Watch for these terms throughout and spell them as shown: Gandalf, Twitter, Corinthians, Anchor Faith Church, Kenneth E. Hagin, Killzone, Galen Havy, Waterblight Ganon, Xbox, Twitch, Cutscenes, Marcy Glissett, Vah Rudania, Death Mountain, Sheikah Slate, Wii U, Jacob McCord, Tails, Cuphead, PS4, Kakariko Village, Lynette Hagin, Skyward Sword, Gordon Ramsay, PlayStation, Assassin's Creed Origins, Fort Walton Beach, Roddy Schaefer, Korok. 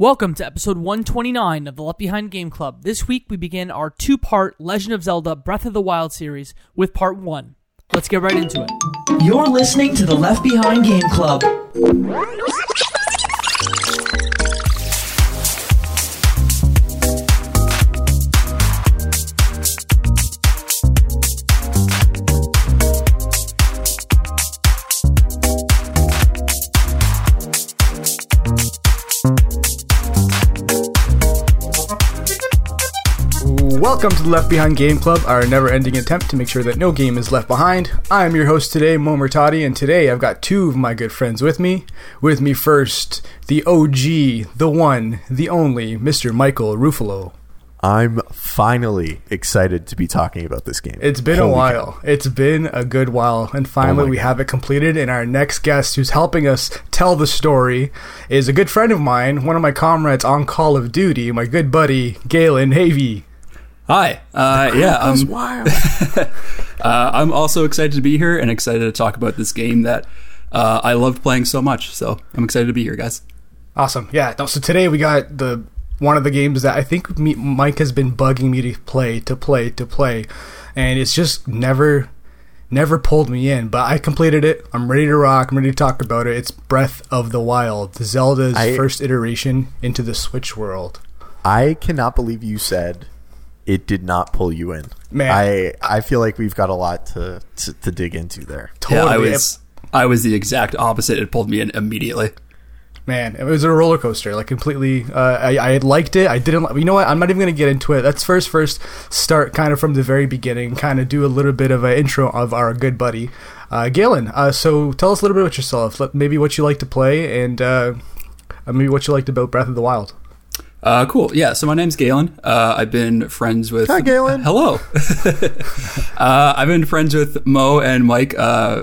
Welcome to episode 129 of the Left Behind Game Club. This week we begin our two-part Legend of Zelda Breath of the Wild series with part 1. Let's get right into it. You're listening to the Left Behind Game Club. Welcome to the Left Behind Game Club, our never-ending attempt to make sure that no game is left behind. I'm your host today, Mo Murtadi, and today I've got two of my good friends with me. With me first, the OG, the one, the only, Mr. Michael Ruffalo. I'm finally excited to be talking about this game. It's been a while. Cow. It's been a good while, and finally we have it completed, and our next guest who's helping us tell the story is a good friend of mine, one of my comrades on Call of Duty, my good buddy, Galen Havy. Hi, wild. I'm also excited to be here and excited to talk about this game that I loved playing so much. So I'm excited to be here, guys. Awesome, yeah. So today we got one of the games that I think Mike has been bugging me to play, and it's just never pulled me in. But I completed it. I'm ready to rock. I'm ready to talk about it. It's Breath of the Wild, Zelda's first iteration into the Switch world. I cannot believe you said it did not pull you in. Man, I feel like we've got a lot to dig into there. Totally. Yeah, I was the exact opposite. It pulled me in immediately. Man, it was a roller coaster. Like, completely. I liked it. I didn't. You know what? I'm not even going to get into it. Let's first start kind of from the very beginning. Kind of do a little bit of an intro of our good buddy, Galen. So tell us a little bit about yourself. Maybe what you like to play, and maybe what you liked about Breath of the Wild. Cool. Yeah. So my name's Galen. I've been friends with... Hi, Galen. Hello. I've been friends with Mo and Mike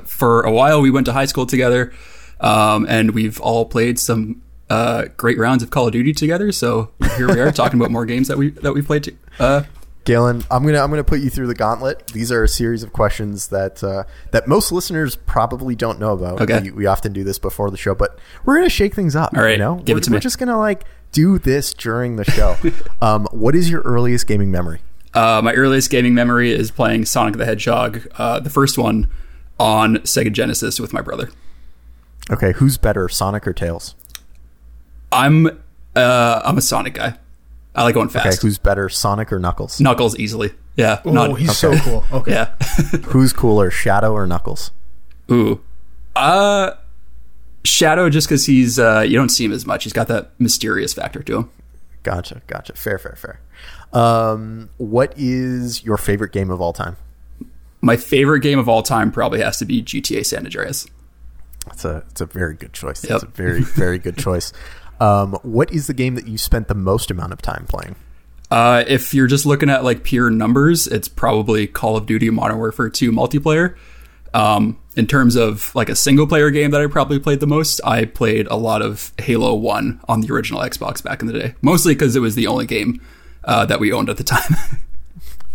for a while. We went to high school together, and we've all played some great rounds of Call of Duty together. So here we are talking about more games that we played. Galen, I'm gonna put you through the gauntlet. These are a series of questions that most listeners probably don't know about. Okay. We often do this before the show, but we're gonna shake things up. All right, you know? We're just gonna do this during the show. What is your earliest gaming memory? My earliest gaming memory is playing Sonic the Hedgehog, the first one, on Sega Genesis with my brother. Okay, who's better, Sonic or Tails? I'm a Sonic guy. I like going fast. Okay, who's better, Sonic or Knuckles? Knuckles, easily. Yeah. Oh, he's okay. So cool. Okay. Yeah. Who's cooler, Shadow or Knuckles? Ooh. Shadow, just because he's, you don't see him as much. He's got that mysterious factor to him. Gotcha. Fair. What is your favorite game of all time? My favorite game of all time probably has to be GTA San Andreas. It's a very good choice. Yep. That's a very, very good choice. What is the game that you spent the most amount of time playing? If you're just looking at pure numbers, it's probably Call of Duty Modern Warfare 2 multiplayer. In terms of a single player game that I probably played the most, I played a lot of Halo 1 on the original Xbox back in the day, mostly because it was the only game that we owned at the time.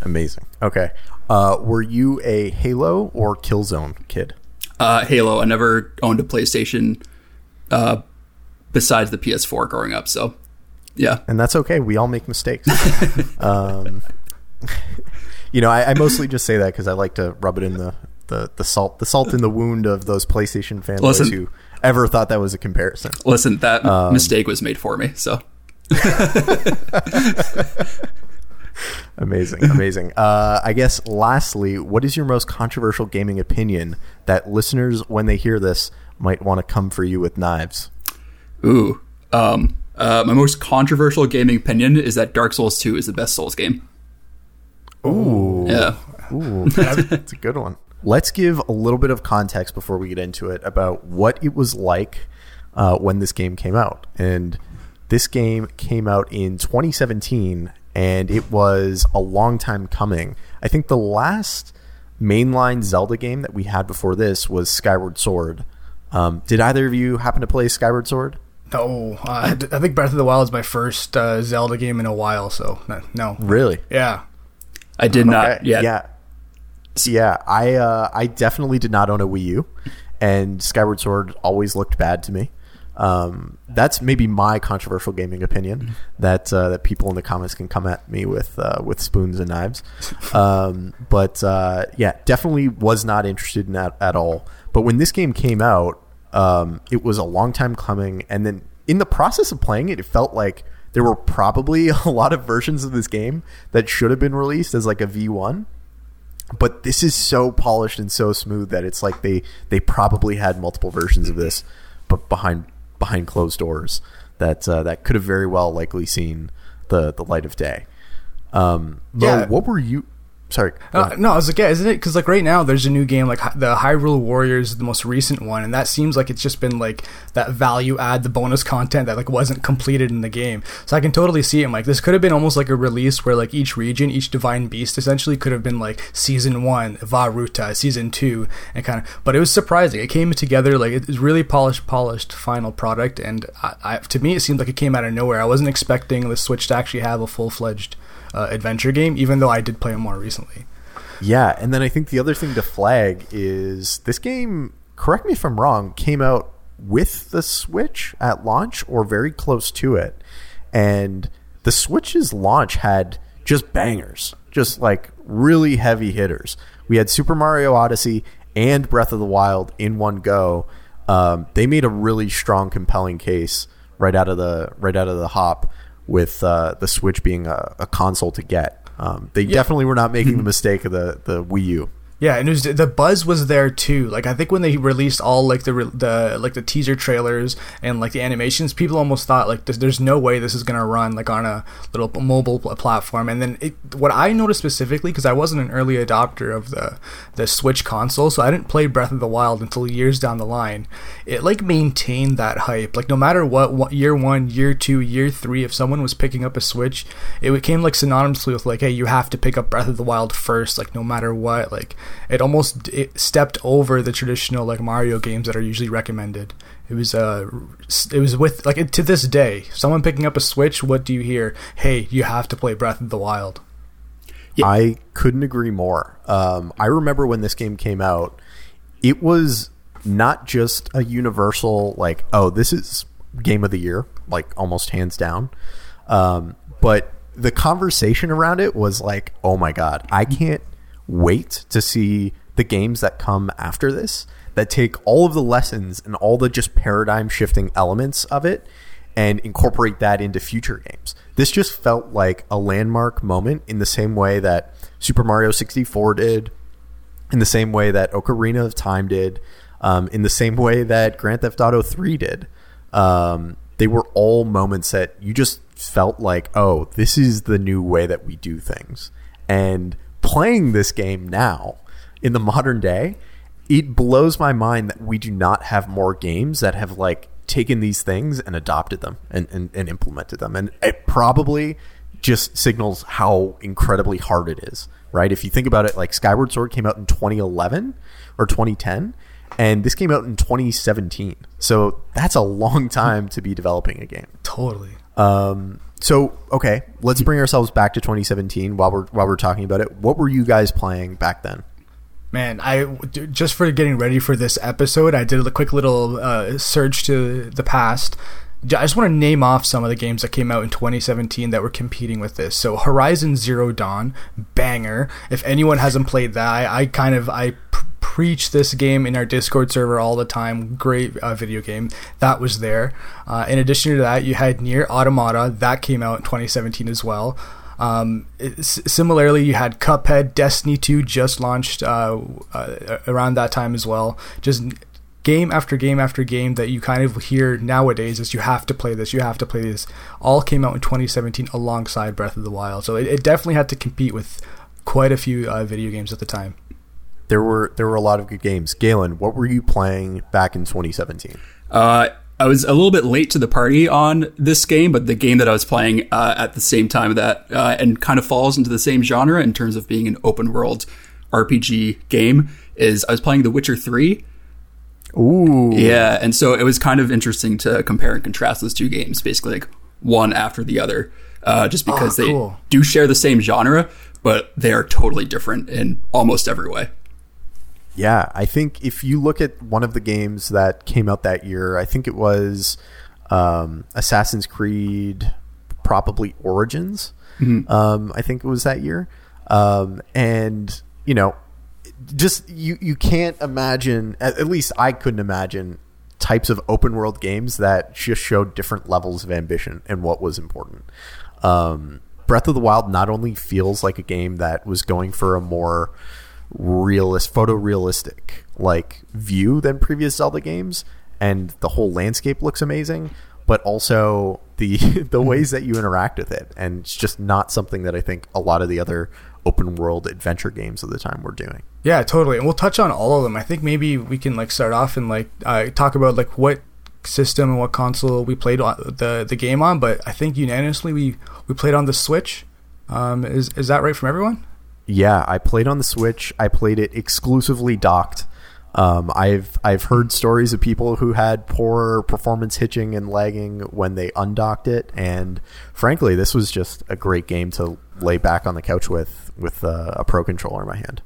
Amazing. Okay. Were you a Halo or Killzone kid? Halo. I never owned a PlayStation besides the PS4 growing up, so yeah. And that's okay. We all make mistakes. I mostly just say that because I like to rub it in the salt in the wound of those PlayStation fanboys who ever thought that was a comparison. Listen, that mistake was made for me, so. Amazing. I guess, lastly, what is your most controversial gaming opinion that listeners, when they hear this, might want to come for you with knives? Ooh. My most controversial gaming opinion is that Dark Souls 2 is the best Souls game. Ooh. Yeah. Ooh. That's a good one. Let's give a little bit of context before we get into it about what it was like when this game came out. And this game came out in 2017, and it was a long time coming. I think the last mainline Zelda game that we had before this was Skyward Sword. Did either of you happen to play Skyward Sword? No, I think Breath of the Wild is my first Zelda game in a while, so no. Really? Yeah. I did not yet. Yeah, I definitely did not own a Wii U, and Skyward Sword always looked bad to me. That's maybe my controversial gaming opinion that that people in the comments can come at me with spoons and knives. But yeah, definitely was not interested in that at all. But when this game came out, it was a long time coming. And then in the process of playing it, it felt like there were probably a lot of versions of this game that should have been released as like a V1. But this is so polished and so smooth that it's like they probably had multiple versions of this, but behind closed doors that could have very well likely seen the light of day. Yeah. What were you... Sorry. No, I was like, yeah, isn't it? Because like right now there's a new game, like the Hyrule Warriors, the most recent one, and that seems like it's just been like that value add, the bonus content that like wasn't completed in the game. So I can totally see it. I'm like, this could have been almost like a release where like each region, each divine beast essentially could have been like season 1, Vah Ruta, season 2, and kind of. But it was surprising. It came together like it's really polished final product, and I, to me it seemed like it came out of nowhere. I wasn't expecting the Switch to actually have a full-fledged adventure game, even though I did play it more recently. Yeah, and then I think the other thing to flag is this game, correct me if I'm wrong, came out with the Switch at launch or very close to it. And the Switch's launch had just bangers, just like really heavy hitters. We had Super Mario Odyssey and Breath of the Wild in one go. They made a really strong, compelling case right out of the hop, with the Switch being a console to get. They definitely were not making the mistake of the Wii U. Yeah, and it was, the buzz was there too. Like I think when they released all like the teaser trailers and like the animations, people almost thought like there's no way this is gonna run like on a little mobile platform. And then what I noticed specifically, because I wasn't an early adopter of the Switch console, so I didn't play Breath of the Wild until years down the line. It like maintained that hype. Like no matter what year 1, year 2, year 3, if someone was picking up a Switch, it became like synonymously with like, hey, you have to pick up Breath of the Wild first. Like no matter what, like. It stepped over the traditional like Mario games that are usually recommended. It was with like to this day, someone picking up a Switch, what do you hear? Hey, you have to play Breath of the Wild. Yeah. I couldn't agree more. I remember when this game came out, it was not just a universal like, oh, this is game of the year, like almost hands down. But the conversation around it was like, oh my God, I can't wait to see the games that come after this that take all of the lessons and all the just paradigm shifting elements of it and incorporate that into future games. This just felt like a landmark moment in the same way that Super Mario 64 did, in the same way that Ocarina of Time did, in the same way that Grand Theft Auto 3 did. They were all moments that you just felt like, oh, this is the new way that we do things. And playing this game now in the modern day, it blows my mind that we do not have more games that have like taken these things and adopted them and implemented them. And it probably just signals how incredibly hard it is, right? If you think about it, like Skyward Sword came out in 2011 or 2010, and this came out in 2017. So that's a long time to be developing a game. Totally. So, okay, let's bring ourselves back to 2017 while we're talking about it. What were you guys playing back then? Man, I just for getting ready for this episode, I did a quick little search to the past. I just want to name off some of the games that came out in 2017 that were competing with this. So Horizon Zero Dawn, banger. If anyone hasn't played that, I preach this game in our Discord server all the time. Great video game. That was there. In addition to that, you had Nier Automata. That came out in 2017 as well. Similarly, you had Cuphead. Destiny 2 just launched around that time as well. Just game after game after game that you kind of hear nowadays is you have to play this, you have to play this, all came out in 2017 alongside Breath of the Wild. So it definitely had to compete with quite a few video games at the time. There were a lot of good games. Galen, what were you playing back in 2017? I was a little bit late to the party on this game, but the game that I was playing at the same time that and kind of falls into the same genre in terms of being an open world RPG game is I was playing The Witcher 3. Ooh. Yeah, and so it was kind of interesting to compare and contrast those two games, basically like one after the other, just because they do share the same genre, but they are totally different in almost every way. Yeah, I think if you look at one of the games that came out that year, I think it was Assassin's Creed, probably Origins. Mm-hmm. I think it was that year. And, you know, just you can't imagine, at least I couldn't imagine, types of open world games that just showed different levels of ambition and what was important. Breath of the Wild not only feels like a game that was going for a more photorealistic like view than previous Zelda games, and the whole landscape looks amazing, but also the ways that you interact with it, and it's just not something that I think a lot of the other open world adventure games of the time were doing. Yeah, totally. And we'll touch on all of them. I think maybe we can like start off and like talk about like what system and what console we played the game on, but I think unanimously we played on the Switch. Is that right from everyone? Yeah, I played on the Switch. I played it exclusively docked. I've heard stories of people who had poor performance hitching and lagging when they undocked it, and frankly, this was just a great game to lay back on the couch with a Pro Controller in my hand.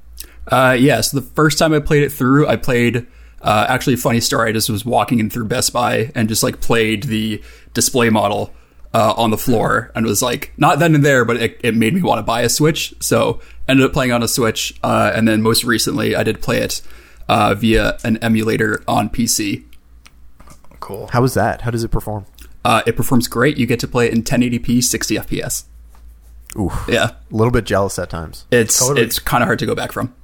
Yeah, so the first time I played it through, I played... actually, a funny story, I just was walking in through Best Buy and just like played the display model on the floor, and was like, not then and there, but it made me want to buy a Switch, so ended up playing on a Switch, and then most recently I did play it via an emulator on PC. Cool. How was that? How does it perform? It performs great. You get to play it in 1080p, 60 FPS. Ooh, yeah. A little bit jealous at times. It's kind of hard to go back from.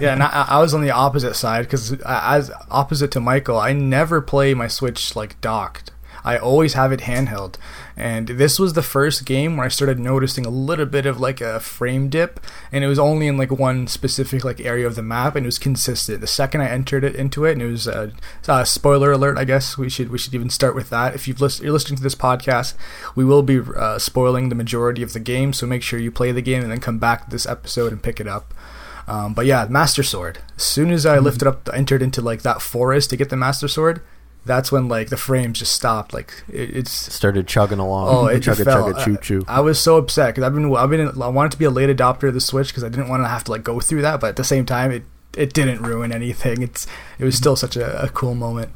Yeah, and I was on the opposite side, because as opposite to Michael, I never play my Switch like docked. I always have it handheld, and this was the first game where I started noticing a little bit of like a frame dip, and it was only in like one specific like area of the map, and it was consistent the second I entered it into it. And it was spoiler alert, I guess we should even start with that. If you're listening to this podcast, we will be spoiling the majority of the game, so make sure you play the game and then come back to this episode and pick it up. But yeah, Master Sword. As soon as I entered into like that forest to get the Master Sword, that's when like the frames just stopped. Like it started chugging along. Oh, it just fell. Choo-choo. I was so upset because I wanted to be a late adopter of the Switch because I didn't want to have to like go through that. But at the same time, it didn't ruin anything. It was still such a cool moment.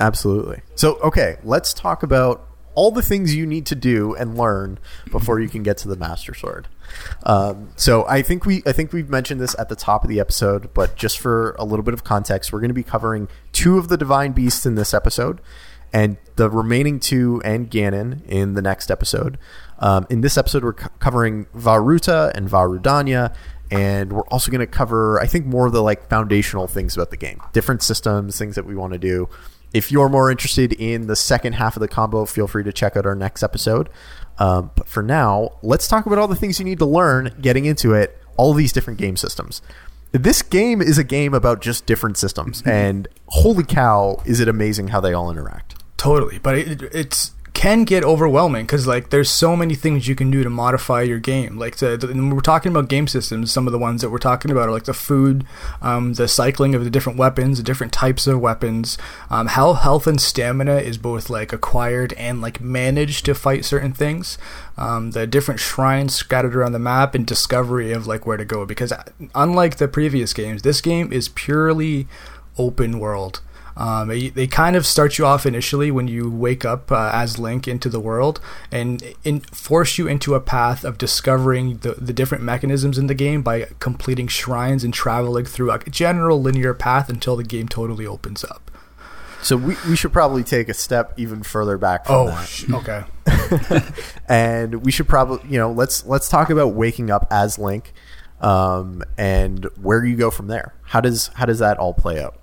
Absolutely. So okay, let's talk about all the things you need to do and learn before you can get to the Master Sword. So I think we've mentioned this at the top of the episode, but just for a little bit of context, we're going to be covering two of the Divine Beasts in this episode, and the remaining two and Ganon in the next episode. In this episode, we're covering Vah Ruta and Vah Rudania, and we're also going to cover, I think, more of the like foundational things about the game, different systems, things that we want to do. If you're more interested in the second half of the combo, feel free to check out our next episode. But for now, let's talk about all the things you need to learn getting into it, all these different game systems. This game is a game about just different systems, and holy cow, is it amazing how they all interact. Totally, but it can get overwhelming because like there's so many things you can do to modify your game. Like when we're talking about game systems, some of the ones that we're talking about are like the food, the cycling of the different weapons, the different types of weapons, how health and stamina is both like acquired and like managed to fight certain things, the different shrines scattered around the map, and discovery of like where to go, because unlike the previous games, this game is purely open world. They kind of start you off initially when you wake up as Link into the world, and force you into a path of discovering the different mechanisms in the game by completing shrines and traveling through a general linear path until the game totally opens up. So we should probably take a step even further back from that. Okay. And we should probably, let's talk about waking up as Link, and where you go from there. How does that all play out?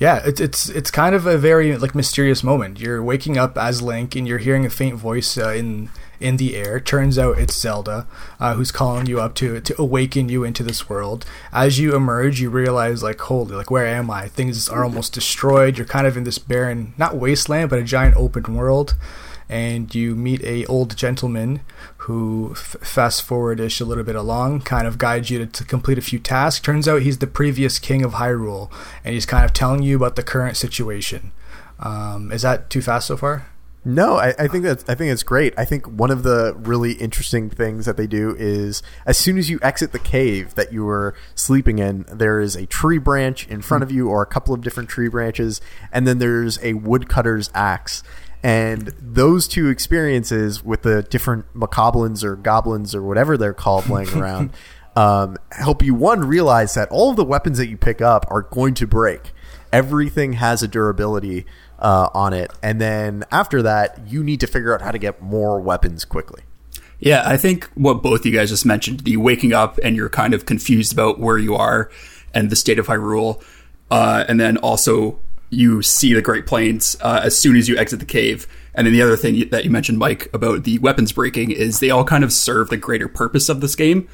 Yeah, it's kind of a very like mysterious moment. You're waking up as Link, and you're hearing a faint voice in the air. Turns out it's Zelda, who's calling you up to awaken you into this world. As you emerge, you realize like, holy, like where am I? Things are almost destroyed. You're kind of in this barren, not wasteland, but a giant open world. And you meet a old gentleman who, fast forward-ish a little bit along, kind of guides you to complete a few tasks. Turns out he's the previous king of Hyrule, and he's kind of telling you about the current situation. Is that too fast so far? No, I think it's great. I think one of the really interesting things that they do is as soon as you exit the cave that you were sleeping in, there is a tree branch in front of you, or a couple of different tree branches, and then there's a woodcutter's axe. And those two experiences with the different macablins or goblins or whatever they're called laying around help you, one, realize that all of the weapons that you pick up are going to break. Everything has a durability on it. And then after that, you need to figure out how to get more weapons quickly. Yeah, I think what both you guys just mentioned, the waking up and you're kind of confused about where you are and the state of Hyrule. And then also you see the Great Plains as soon as you exit the cave. And then the other thing that you mentioned, Mike, about the weapons breaking is they all kind of serve the greater purpose of this game.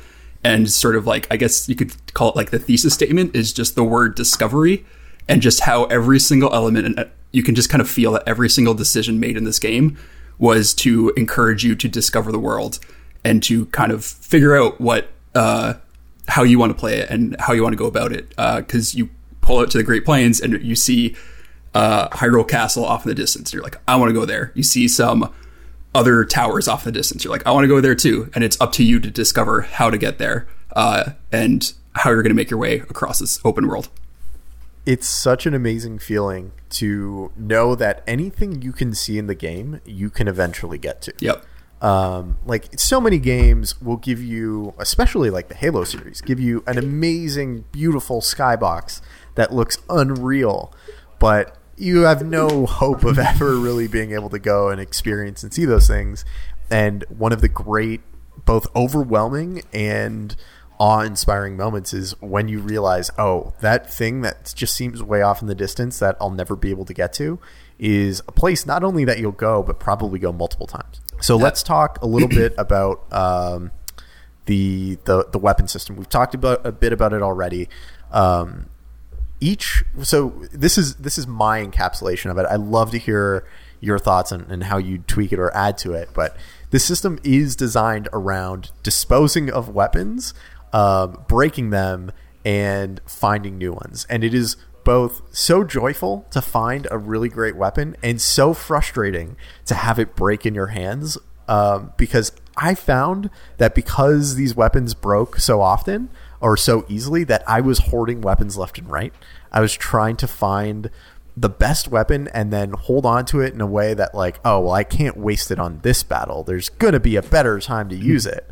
And sort of like, I guess you could call it like the thesis statement is just the word discovery, and just how every single element, and you can just kind of feel that every single decision made in this game was to encourage you to discover the world and to kind of figure out what, how you want to play it and how you want to go about it. 'Cause you pull out to the Great Plains and you see Hyrule Castle off in the distance. You're like, I want to go there. You see some other towers off in the distance. You're like, I want to go there too. And it's up to you to discover how to get there and how you're going to make your way across this open world. It's such an amazing feeling to know that anything you can see in the game, you can eventually get to. Yep. Like so many games will give you, especially like the Halo series, give you an amazing, beautiful skybox that looks unreal, but you have no hope of ever really being able to go and experience and see those things. And one of the great, both overwhelming and awe-inspiring moments is when you realize, oh, that thing that just seems way off in the distance that I'll never be able to get to is a place not only that you'll go, but probably go multiple times. So let's talk a little bit about the weapon system. We've talked about a bit about it already. So this is my encapsulation of it. I love to hear your thoughts and how you tweak it or add to it, but this system is designed around disposing of weapons, breaking them, and finding new ones. And it is both so joyful to find a really great weapon and so frustrating to have it break in your hands, because I found that because these weapons broke so often or so easily that I was hoarding weapons left and right. I was trying to find the best weapon and then hold on to it in a way that like, oh, well, I can't waste it on this battle. There's going to be a better time to use it.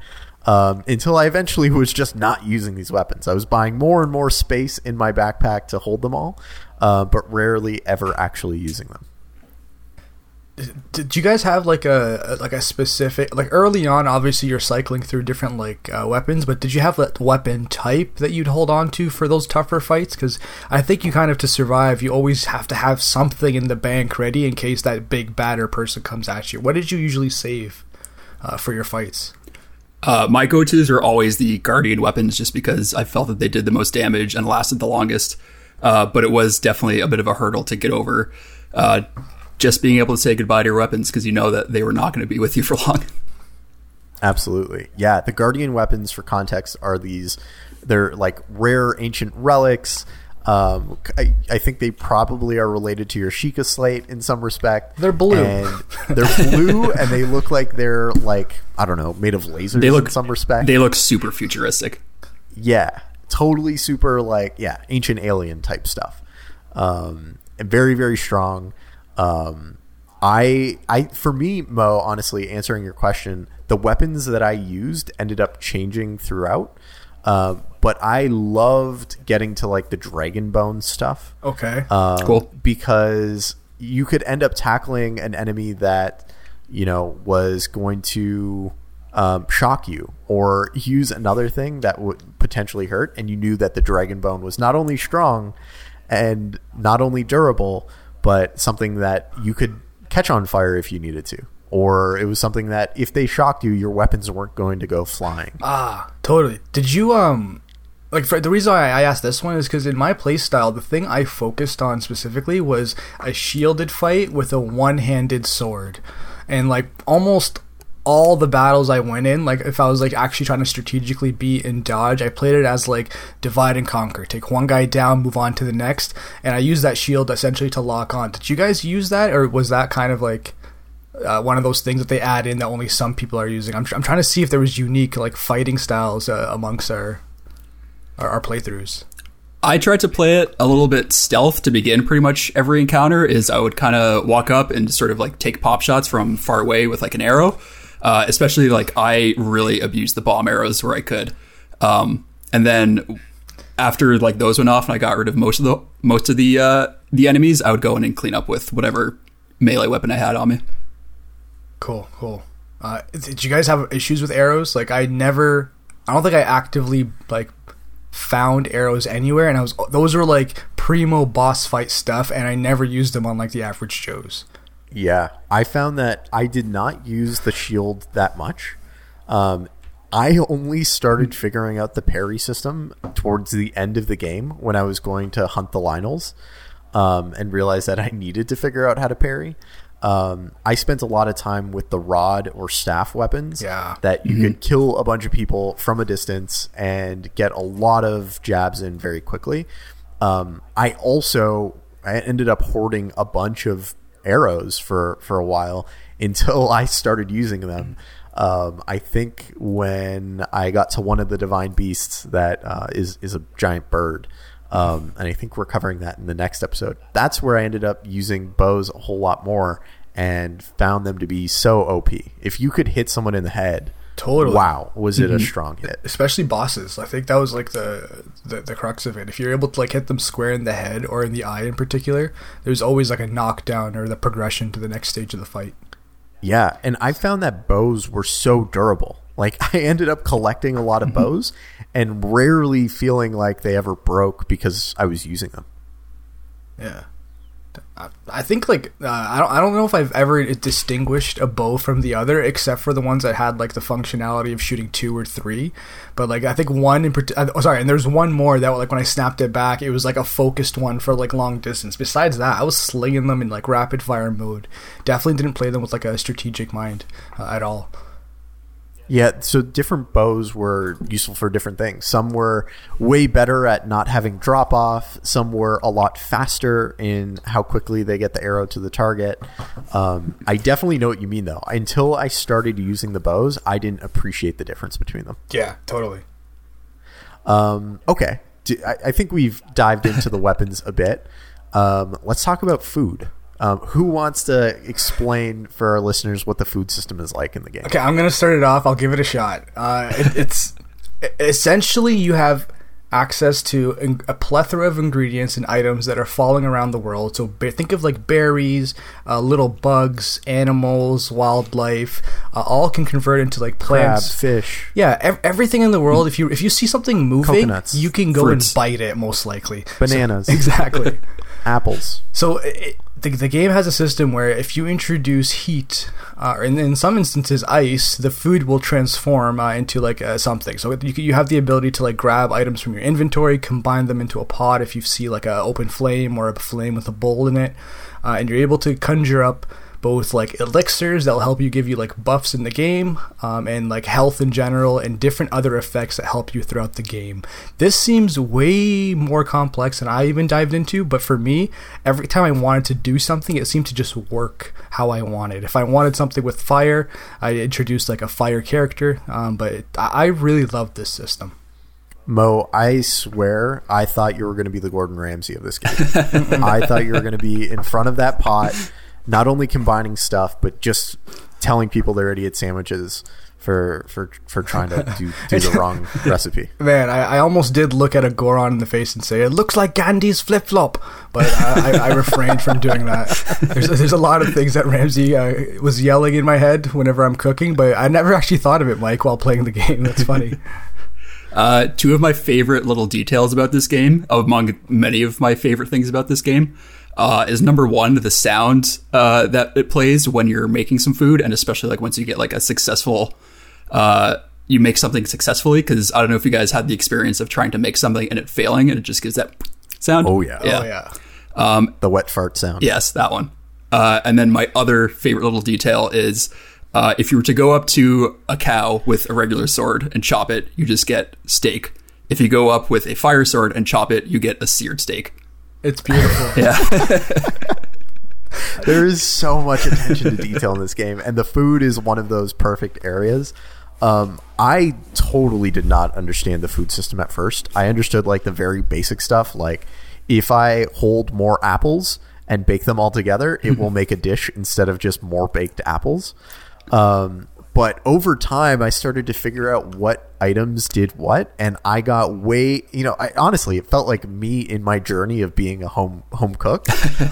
Until I eventually was just not using these weapons. I was buying more and more space in my backpack to hold them all, but rarely ever actually using them. Did you guys have like a specific, like early on, obviously you're cycling through different like weapons, but did you have that weapon type that you'd hold on to for those tougher fights? Because I think you kind of, to survive, you always have to have something in the bank ready in case that big batter person comes at you. What did you usually save for your fights? My go-tos are always the guardian weapons, just because I felt that they did the most damage and lasted the longest. But it was definitely a bit of a hurdle to get over. Just being able to say goodbye to your weapons because you know that they were not going to be with you for long. Absolutely. Yeah. The guardian weapons, for context, are these, they're like rare ancient relics. I think they probably are related to your Sheikah Slate in some respect. They're blue. And they're blue and they look like they're like, I don't know, made of lasers in some respect. They look super futuristic. Yeah. Totally super like, yeah, ancient alien type stuff. And very, very strong. For me, Mo, honestly, answering your question, the weapons that I used ended up changing throughout. But I loved getting to like the dragon bone stuff. Okay. Cool. Because you could end up tackling an enemy that, you know, was going to shock you or use another thing that would potentially hurt. And you knew that the dragon bone was not only strong and not only durable, but something that you could catch on fire if you needed to. Or it was something that if they shocked you, your weapons weren't going to go flying. Ah, totally. Did you, the reason I asked this one is because in my playstyle, the thing I focused on specifically was a shielded fight with a one-handed sword. And, like, almost all the battles I went in, like if I was like actually trying to strategically be in dodge, I played it as like divide and conquer, take one guy down, move on to the next, and I used that shield essentially to lock on. Did you guys use that, or was that kind of like one of those things that they add in that only some people are using. I'm trying to see if there was unique like fighting styles amongst our playthroughs. I tried to play it a little bit stealth to begin pretty much every encounter. Is I would kind of walk up and sort of like take pop shots from far away with like an arrow. Especially like I really abused the bomb arrows where I could. And then after like those went off and I got rid of most of the enemies, I would go in and clean up with whatever melee weapon I had on me. Cool. Did you guys have issues with arrows? Like I don't think I actively like found arrows anywhere, and those were like primo boss fight stuff, and I never used them on like the average Joes. Yeah, I found that I did not use the shield that much. I only started figuring out the parry system towards the end of the game when I was going to hunt the Lynels, and realized that I needed to figure out how to parry. I spent a lot of time with the rod or staff weapons that you could kill a bunch of people from a distance and get a lot of jabs in very quickly. I ended up hoarding a bunch of arrows for a while until I started using them. I think when I got to one of the divine beasts that is a giant bird. And I think we're covering that in the next episode. That's where I ended up using bows a whole lot more and found them to be so OP. If you could hit someone in the head, totally. Wow, was it a strong hit. Especially bosses. I think that was like the crux of it. If you're able to like hit them square in the head or in the eye in particular, there's always like a knockdown or the progression to the next stage of the fight. Yeah, and I found that bows were so durable. Like, I ended up collecting a lot of bows and rarely feeling like they ever broke because I was using them. Yeah. I think, like, I don't know if I've ever distinguished a bow from the other, except for the ones that had, like, the functionality of shooting 2 or 3. But, like, I think one in particular... Oh, sorry, and there's one more that, like, when I snapped it back, it was, like, a focused one for, like, long distance. Besides that, I was slinging them in, like, rapid-fire mode. Definitely didn't play them with, like, a strategic mind at all. Yeah, so different bows were useful for different things. Some were way better at not having drop-off. Some were a lot faster in how quickly they get the arrow to the target. I definitely know what you mean, though. Until I started using the bows, I didn't appreciate the difference between them. Yeah, totally. Okay. I think we've dived into the weapons a bit. Let's talk about food. Who wants to explain for our listeners what the food system is like in the game? Okay, I'm going to start it off. I'll give it a shot. It's essentially you have access to a plethora of ingredients and items that are falling around the world. So think of like berries, little bugs, animals, wildlife, all can convert into like plants, crab, fish. Yeah, everything in the world. If you see something moving, coconuts, you can go fruits, and bite it most likely. Bananas. So, exactly. Apples. So the game has a system where if you introduce heat, and in some instances ice, the food will transform into like something. So you have the ability to like grab items from your inventory, combine them into a pot if you see like an open flame or a flame with a bowl in it, and you're able to conjure up both like elixirs that'll help you give you like buffs in the game, and like health in general, and different other effects that help you throughout the game. This seems way more complex than I even dived into, but for me, every time I wanted to do something, it seemed to just work how I wanted. If I wanted something with fire, I introduced like a fire character, but I really loved this system. Mo, I swear I thought you were going to be the Gordon Ramsay of this game. I thought you were going to be in front of that pot, not only combining stuff, but just telling people they're idiot sandwiches for trying to do the wrong recipe. Man, I almost did look at a Goron in the face and say, it looks like Gandhi's flip-flop. But I refrained from doing that. There's a lot of things that Ramsay was yelling in my head whenever I'm cooking, but I never actually thought of it, Mike, while playing the game. That's funny. Two of my favorite little details about this game, among many of my favorite things about this game, is number one, the sound that it plays when you're making some food, and especially like once you get like a successful, you make something successfully, because I don't know if you guys had the experience of trying to make something and it failing, and it just gives that sound. Oh yeah. The wet fart sound. Yes, that one. And then my other favorite little detail is if you were to go up to a cow with a regular sword and chop it, you just get steak. If you go up with a fire sword and chop it, you get a seared steak. It's beautiful. Yeah. There is so much attention to detail in this game, and the food is one of those perfect areas. I totally did not understand the food system at first. I understood like the very basic stuff, like if I hold more apples and bake them all together, it will make a dish instead of just more baked apples. But over time, I started to figure out what items did what, and I got way, honestly, it felt like me in my journey of being a home cook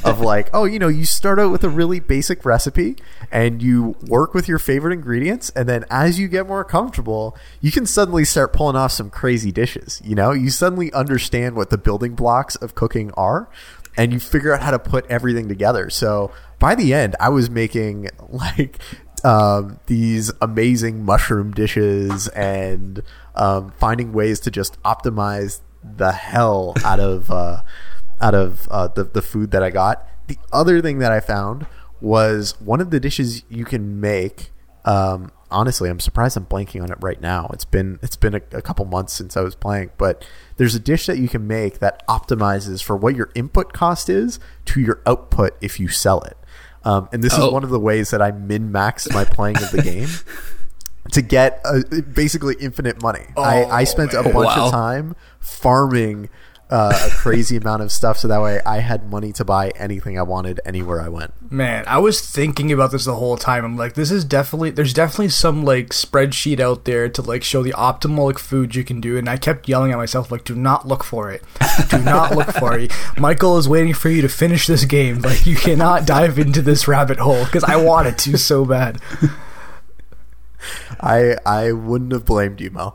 of like, you start out with a really basic recipe and you work with your favorite ingredients. And then as you get more comfortable, you can suddenly start pulling off some crazy dishes. You suddenly understand what the building blocks of cooking are, and you figure out how to put everything together. So by the end, I was making like... these amazing mushroom dishes and finding ways to just optimize the hell out of the food that I got. The other thing that I found was one of the dishes you can make. Honestly, I'm surprised I'm blanking on it right now. It's been a couple months since I was playing, but there's a dish that you can make that optimizes for what your input cost is to your output if you sell it. And this is one of the ways that I min-maxed my playing of the game to get basically infinite money. I spent a bunch of time farming a crazy amount of stuff so that way I had money to buy anything I wanted anywhere I went. Man, I was thinking about this the whole time. I'm like, there's definitely some like spreadsheet out there to like show the optimal like food you can do, and I kept yelling at myself like, do not look for it. Do not look for it. Michael is waiting for you to finish this game. Like, you cannot dive into this rabbit hole, because I wanted to so bad. I wouldn't have blamed you, Mo.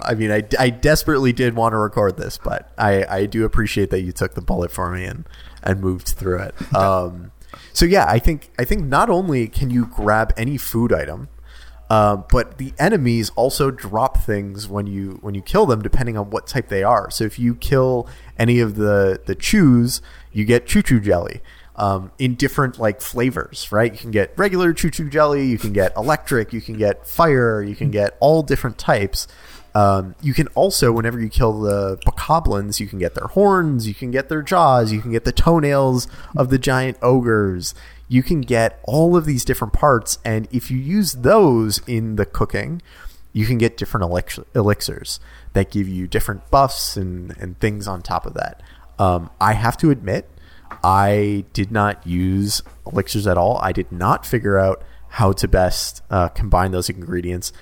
I desperately did want to record this, but I do appreciate that you took the bullet for me and moved through it. So yeah, I think not only can you grab any food item, but the enemies also drop things when you kill them, depending on what type they are. So if you kill any of the chews, you get choo-choo jelly. In different like flavors, right? You can get regular choo-choo jelly, you can get electric, you can get fire, you can get all different types. You can also, whenever you kill the bokoblins, you can get their horns, you can get their jaws, you can get the toenails of the giant ogres. You can get all of these different parts, and if you use those in the cooking, you can get different elixirs that give you different buffs and things on top of that. I have to admit, I did not use elixirs at all. I did not figure out how to best combine those ingredients.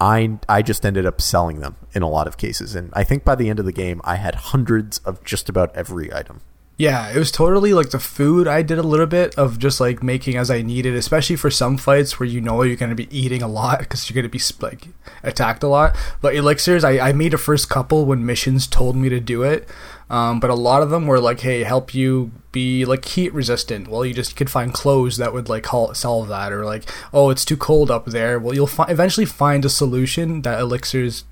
I just ended up selling them in a lot of cases. And I think by the end of the game, I had hundreds of just about every item. Yeah, it was totally like the food. I did a little bit of just like making as I needed, especially for some fights where you're going to be eating a lot because you're going to be like attacked a lot. But elixirs, I made a first couple when missions told me to do it. But a lot of them were like, hey, help you be like heat resistant. Well, you just could find clothes that would like solve that, or like, oh, it's too cold up there. Well, you'll eventually find a solution that elixirs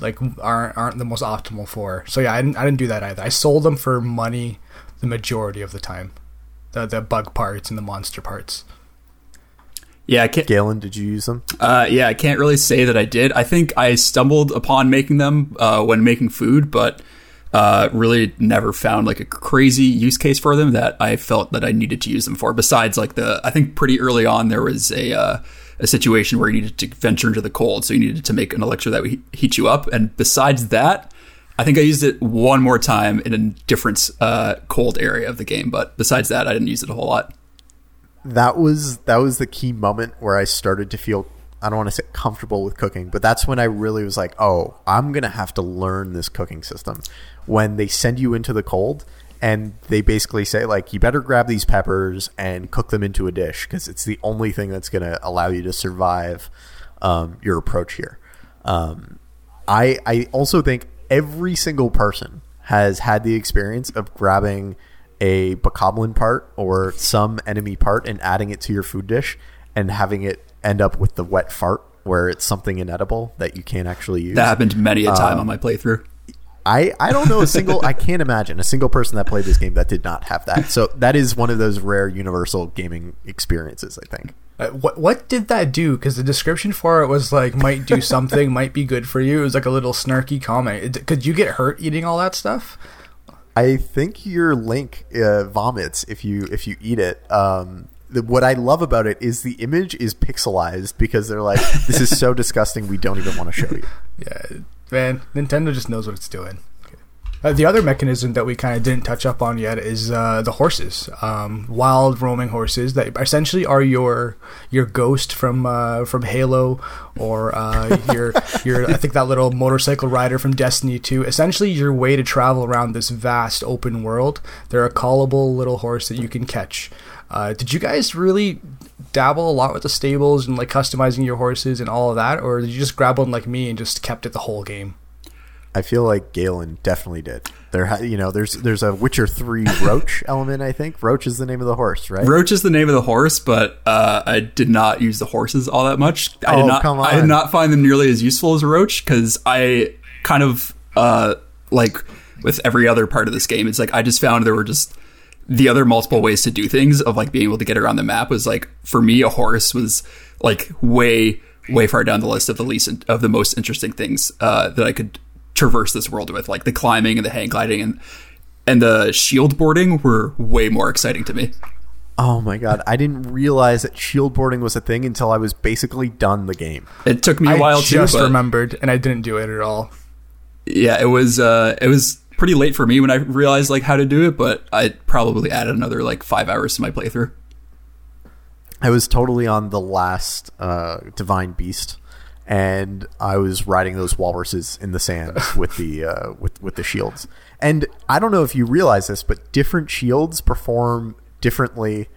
like aren't the most optimal for. So yeah, I didn't do that either. I sold them for money the majority of the time, the bug parts and the monster parts. Yeah, Galen, did you use them? Yeah, I can't really say that I did. I think I stumbled upon making them when making food, but. Really never found like a crazy use case for them that I felt that I needed to use them for. Besides like I think pretty early on there was a situation where you needed to venture into the cold. So you needed to make an elixir that would heat you up. And besides that, I think I used it one more time in a different cold area of the game. But besides that, I didn't use it a whole lot. That was the key moment where I started to feel, I don't want to say comfortable with cooking, but that's when I really was like, oh, I'm going to have to learn this cooking system. When they send you into the cold and they basically say, like, you better grab these peppers and cook them into a dish because it's the only thing that's going to allow you to survive your approach here. I also think every single person has had the experience of grabbing a bokoblin part or some enemy part and adding it to your food dish and having it end up with the wet fart where it's something inedible that you can't actually use. That happened many a time on my playthrough. I don't know a single... I can't imagine a single person that played this game that did not have that. So that is one of those rare universal gaming experiences, I think. What did that do? Because the description for it was like, might do something, might be good for you. It was like a little snarky comment. Could you get hurt eating all that stuff? I think your Link vomits if you eat it. What I love about it is the image is pixelized because they're like, this is so disgusting, we don't even want to show you. Yeah, man, Nintendo just knows what it's doing. The other mechanism that we kind of didn't touch up on yet is the horses, wild roaming horses that essentially are your ghost from Halo, or your I think that little motorcycle rider from Destiny 2. Essentially, your way to travel around this vast open world. They're a callable little horse that you can catch. Did you guys really dabble a lot with the stables and like customizing your horses and all of that, or did you just grab one like me and just kept it the whole game? I feel like Galen definitely did. There's a Witcher 3 Roach element, I think. Roach is the name of the horse, right? Roach is the name of the horse, but I did not use the horses all that much. I did not find them nearly as useful as a Roach, because I kind of, like with every other part of this game, it's like I just found there were just the other multiple ways to do things of like being able to get around the map was like, for me, a horse was like way far down the list of the most interesting things that I could traverse this world with. Like the climbing and the hang gliding and the shield boarding were way more exciting to me. Oh my god, I didn't realize that shield boarding was a thing until I was basically done the game. It took me a while too. I just remembered, and I didn't do it at all. Yeah, it was pretty late for me when I realized like how to do it, but I probably added another like 5 hours to my playthrough. I was totally on the last Divine Beast, and I was riding those walruses in the sand with the shields. And I don't know if you realize this, but different shields perform differently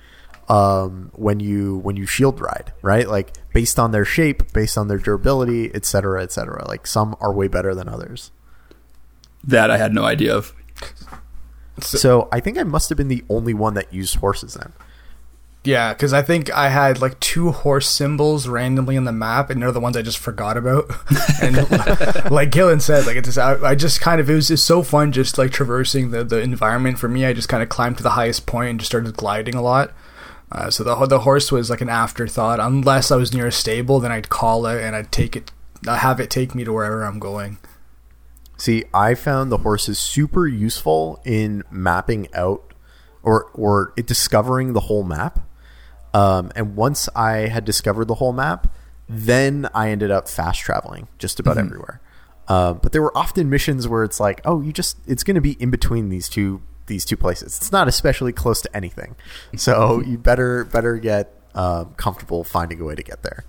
when you shield ride, right? Like based on their shape, based on their durability, et cetera, et cetera. Like some are way better than others. That I had no idea of. So I think I must have been the only one that used horses then. Yeah, because I think I had like two horse symbols randomly in the map, and they're the ones I just forgot about. And like Galen said, like it was so fun just like traversing the environment. For me, I just kind of climbed to the highest point and just started gliding a lot. So the horse was like an afterthought. Unless I was near a stable, then I'd call it and I'd have it take me to wherever I'm going. See, I found the horses super useful in mapping out or discovering the whole map. And once I had discovered the whole map, then I ended up fast traveling just about everywhere. But there were often missions where it's like, oh, it's going to be in between these two places. It's not especially close to anything, so you better get comfortable finding a way to get there.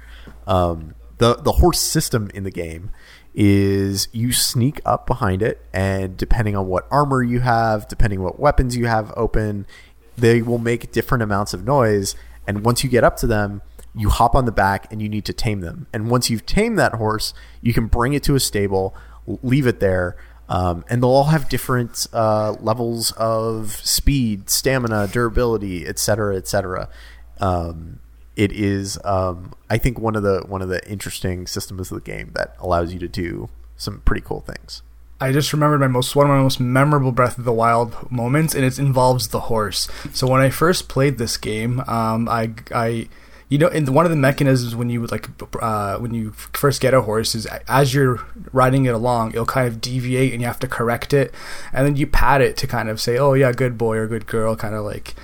The horse system in the game is you sneak up behind it, and depending on what armor you have, depending what weapons you have open, they will make different amounts of noise. And once you get up to them, you hop on the back and you need to tame them. And once you've tamed that horse, you can bring it to a stable, leave it there, and they'll all have different levels of speed, stamina, durability, et cetera, et cetera. It is, I think, one of the interesting systems of the game that allows you to do some pretty cool things. I just remembered one of my most memorable Breath of the Wild moments, and it involves the horse. So when I first played this game, and one of the mechanisms when you would when you first get a horse is as you're riding it along, it'll kind of deviate and you have to correct it, and then you pat it to kind of say, "Oh yeah, good boy" or "good girl," kind of like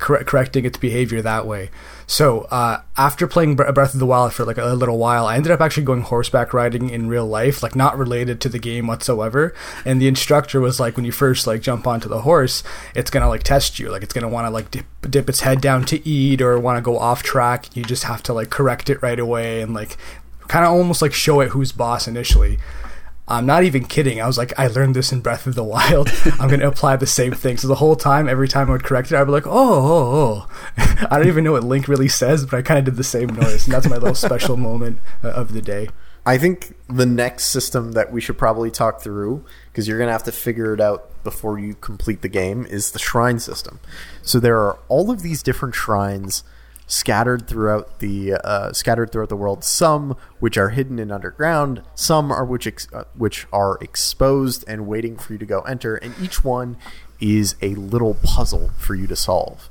correcting its behavior that way. So after playing Breath of the Wild for like a little while, I ended up actually going horseback riding in real life, like not related to the game whatsoever. And the instructor was like, when you first like jump onto the horse, it's gonna like test you, like it's gonna want to like dip its head down to eat or want to go off track. You just have to like correct it right away and like kind of almost like show it who's boss initially. I'm not even kidding. I was like, I learned this in Breath of the Wild. I'm going to apply the same thing. So the whole time, every time I would correct it, I'd be like, oh. I don't even know what Link really says, but I kind of did the same noise. And that's my little special moment of the day. I think the next system that we should probably talk through, because you're going to have to figure it out before you complete the game, is the shrine system. So there are all of these different shrines scattered throughout the world, some which are hidden and underground, some are which are exposed and waiting for you to go enter, and each one is a little puzzle for you to solve,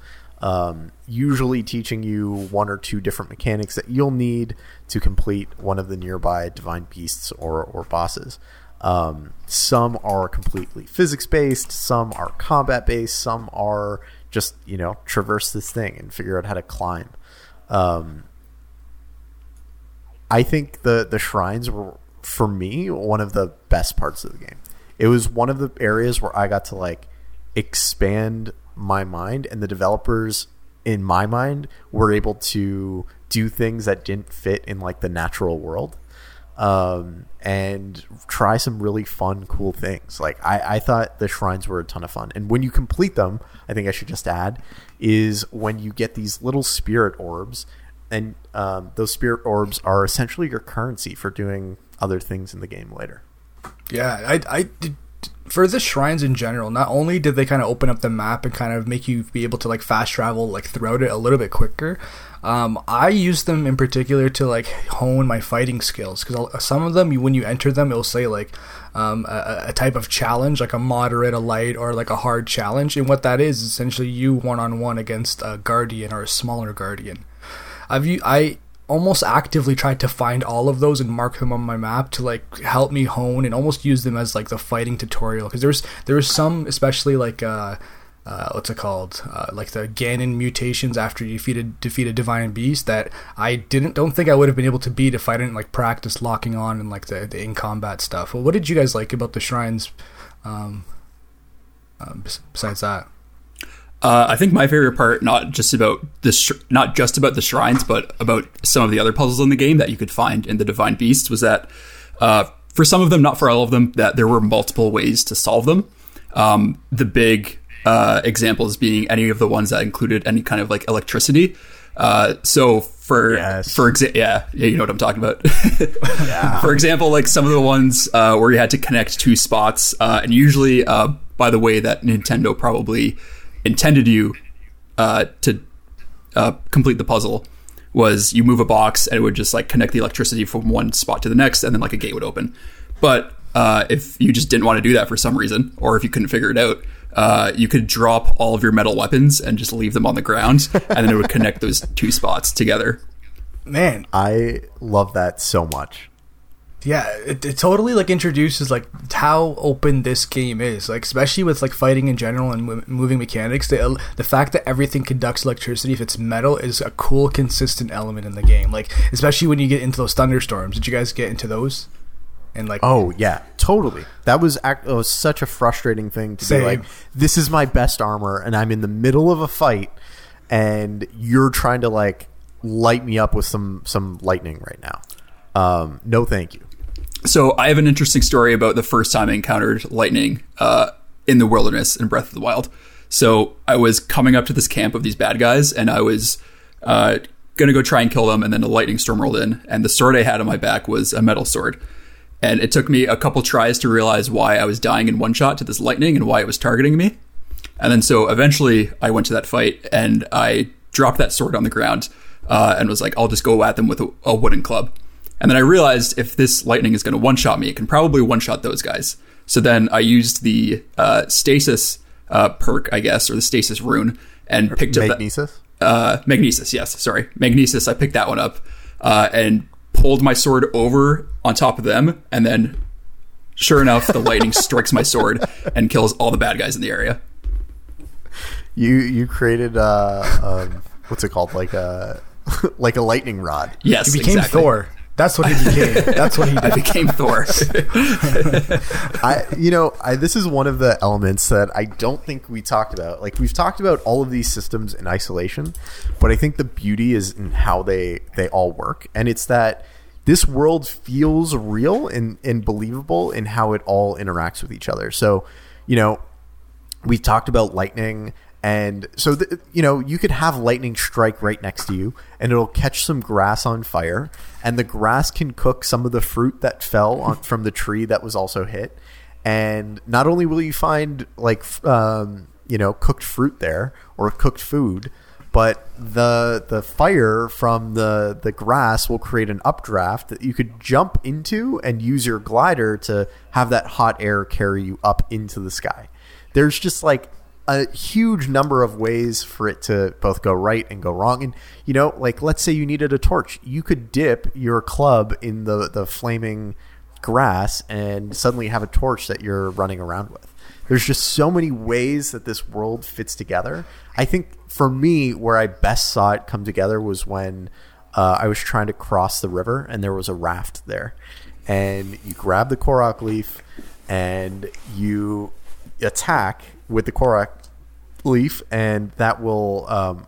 usually teaching you one or two different mechanics that you'll need to complete one of the nearby divine beasts or bosses. Some are completely physics-based, some are combat-based, some are just, you know, traverse this thing and figure out how to climb. I think the shrines were, for me, one of the best parts of the game. It was one of the areas where I got to, like, expand my mind, and the developers, in my mind, were able to do things that didn't fit in, like, the natural world. And try some really fun, cool things. Like, I thought the shrines were a ton of fun. And when you complete them, I think I should just add, is when you get these little spirit orbs, and those spirit orbs are essentially your currency for doing other things in the game later. Yeah, I did, for the shrines in general, not only did they kind of open up the map and kind of make you be able to, like, fast travel, like, throughout it a little bit quicker, I used them in particular to, like, hone my fighting skills, because some of them, when you enter them, it'll say, like, a type of challenge, like a moderate, a light, or like a hard challenge, and what that is essentially you one-on-one against a guardian or a smaller guardian. I almost actively tried to find all of those and mark them on my map to, like, help me hone and almost use them as, like, the fighting tutorial, because there was some, especially, like, what's it called, like the Ganon mutations after you defeat a divine beast that I don't think I would have been able to beat if I didn't, like, practice locking on and, like, the in combat stuff. Well, what did you guys like about the shrines besides that? I think my favorite part, not just about the shrines, but about some of the other puzzles in the game that you could find in the Divine Beasts, was that for some of them, not for all of them, that there were multiple ways to solve them. The big examples being any of the ones that included any kind of, like, electricity. You know what I'm talking about. Yeah. For example, like some of the ones where you had to connect two spots, and usually by the way that Nintendo probably intended you to complete the puzzle was you move a box and it would just, like, connect the electricity from one spot to the next, and then, like, a gate would open. But if you just didn't want to do that for some reason, or if you couldn't figure it out, you could drop all of your metal weapons and just leave them on the ground, and then it would connect those two spots together. Man, I love that so much. Yeah, it totally, like, introduces, like, how open this game is, like, especially with, like, fighting in general and moving mechanics. The fact that everything conducts electricity if it's metal is a cool, consistent element in the game, like, especially when you get into those thunderstorms. Did you guys get into those? And, like, oh yeah, totally. That was such a frustrating thing to be like, this is my best armor and I'm in the middle of a fight and you're trying to, like, light me up with some lightning right now. No thank you. So I have an interesting story about the first time I encountered lightning in the wilderness in Breath of the Wild. So I was coming up to this camp of these bad guys, and I was going to go try and kill them, and then a lightning storm rolled in, and the sword I had on my back was a metal sword. And it took me a couple tries to realize why I was dying in one shot to this lightning and why it was targeting me. And then so eventually I went to that fight, and I dropped that sword on the ground and was like, I'll just go at them with a wooden club. And then I realized if this lightning is going to one-shot me, it can probably one-shot those guys. So then I used the stasis perk, I guess, or the stasis rune, and picked up... Magnesis? Magnesis, yes, sorry. Magnesis, I picked that one up and pulled my sword over on top of them, and then, sure enough, the lightning strikes my sword and kills all the bad guys in the area. You created, what's it called? Like a lightning rod. Yes, you became exactly. Thor. That's what he became. That's what he did. I became Thor. This is one of the elements that I don't think we talked about. Like, we've talked about all of these systems in isolation, but I think the beauty is in how they all work. And it's that this world feels real and believable in how it all interacts with each other. So, you know, we've talked about lightning. And so, you could have lightning strike right next to you, and it'll catch some grass on fire, and the grass can cook some of the fruit that fell from the tree that was also hit. And not only will you find, like, cooked fruit there or cooked food, but the fire from the grass will create an updraft that you could jump into and use your glider to have that hot air carry you up into the sky. There's just, like, a huge number of ways for it to both go right and go wrong. And, you know, like, let's say you needed a torch. You could dip your club in the flaming grass and suddenly have a torch that you're running around with. There's just so many ways that this world fits together. I think for me, where I best saw it come together was when I was trying to cross the river and there was a raft there. And you grab the Korok leaf and you attack with the Korok leaf, and that will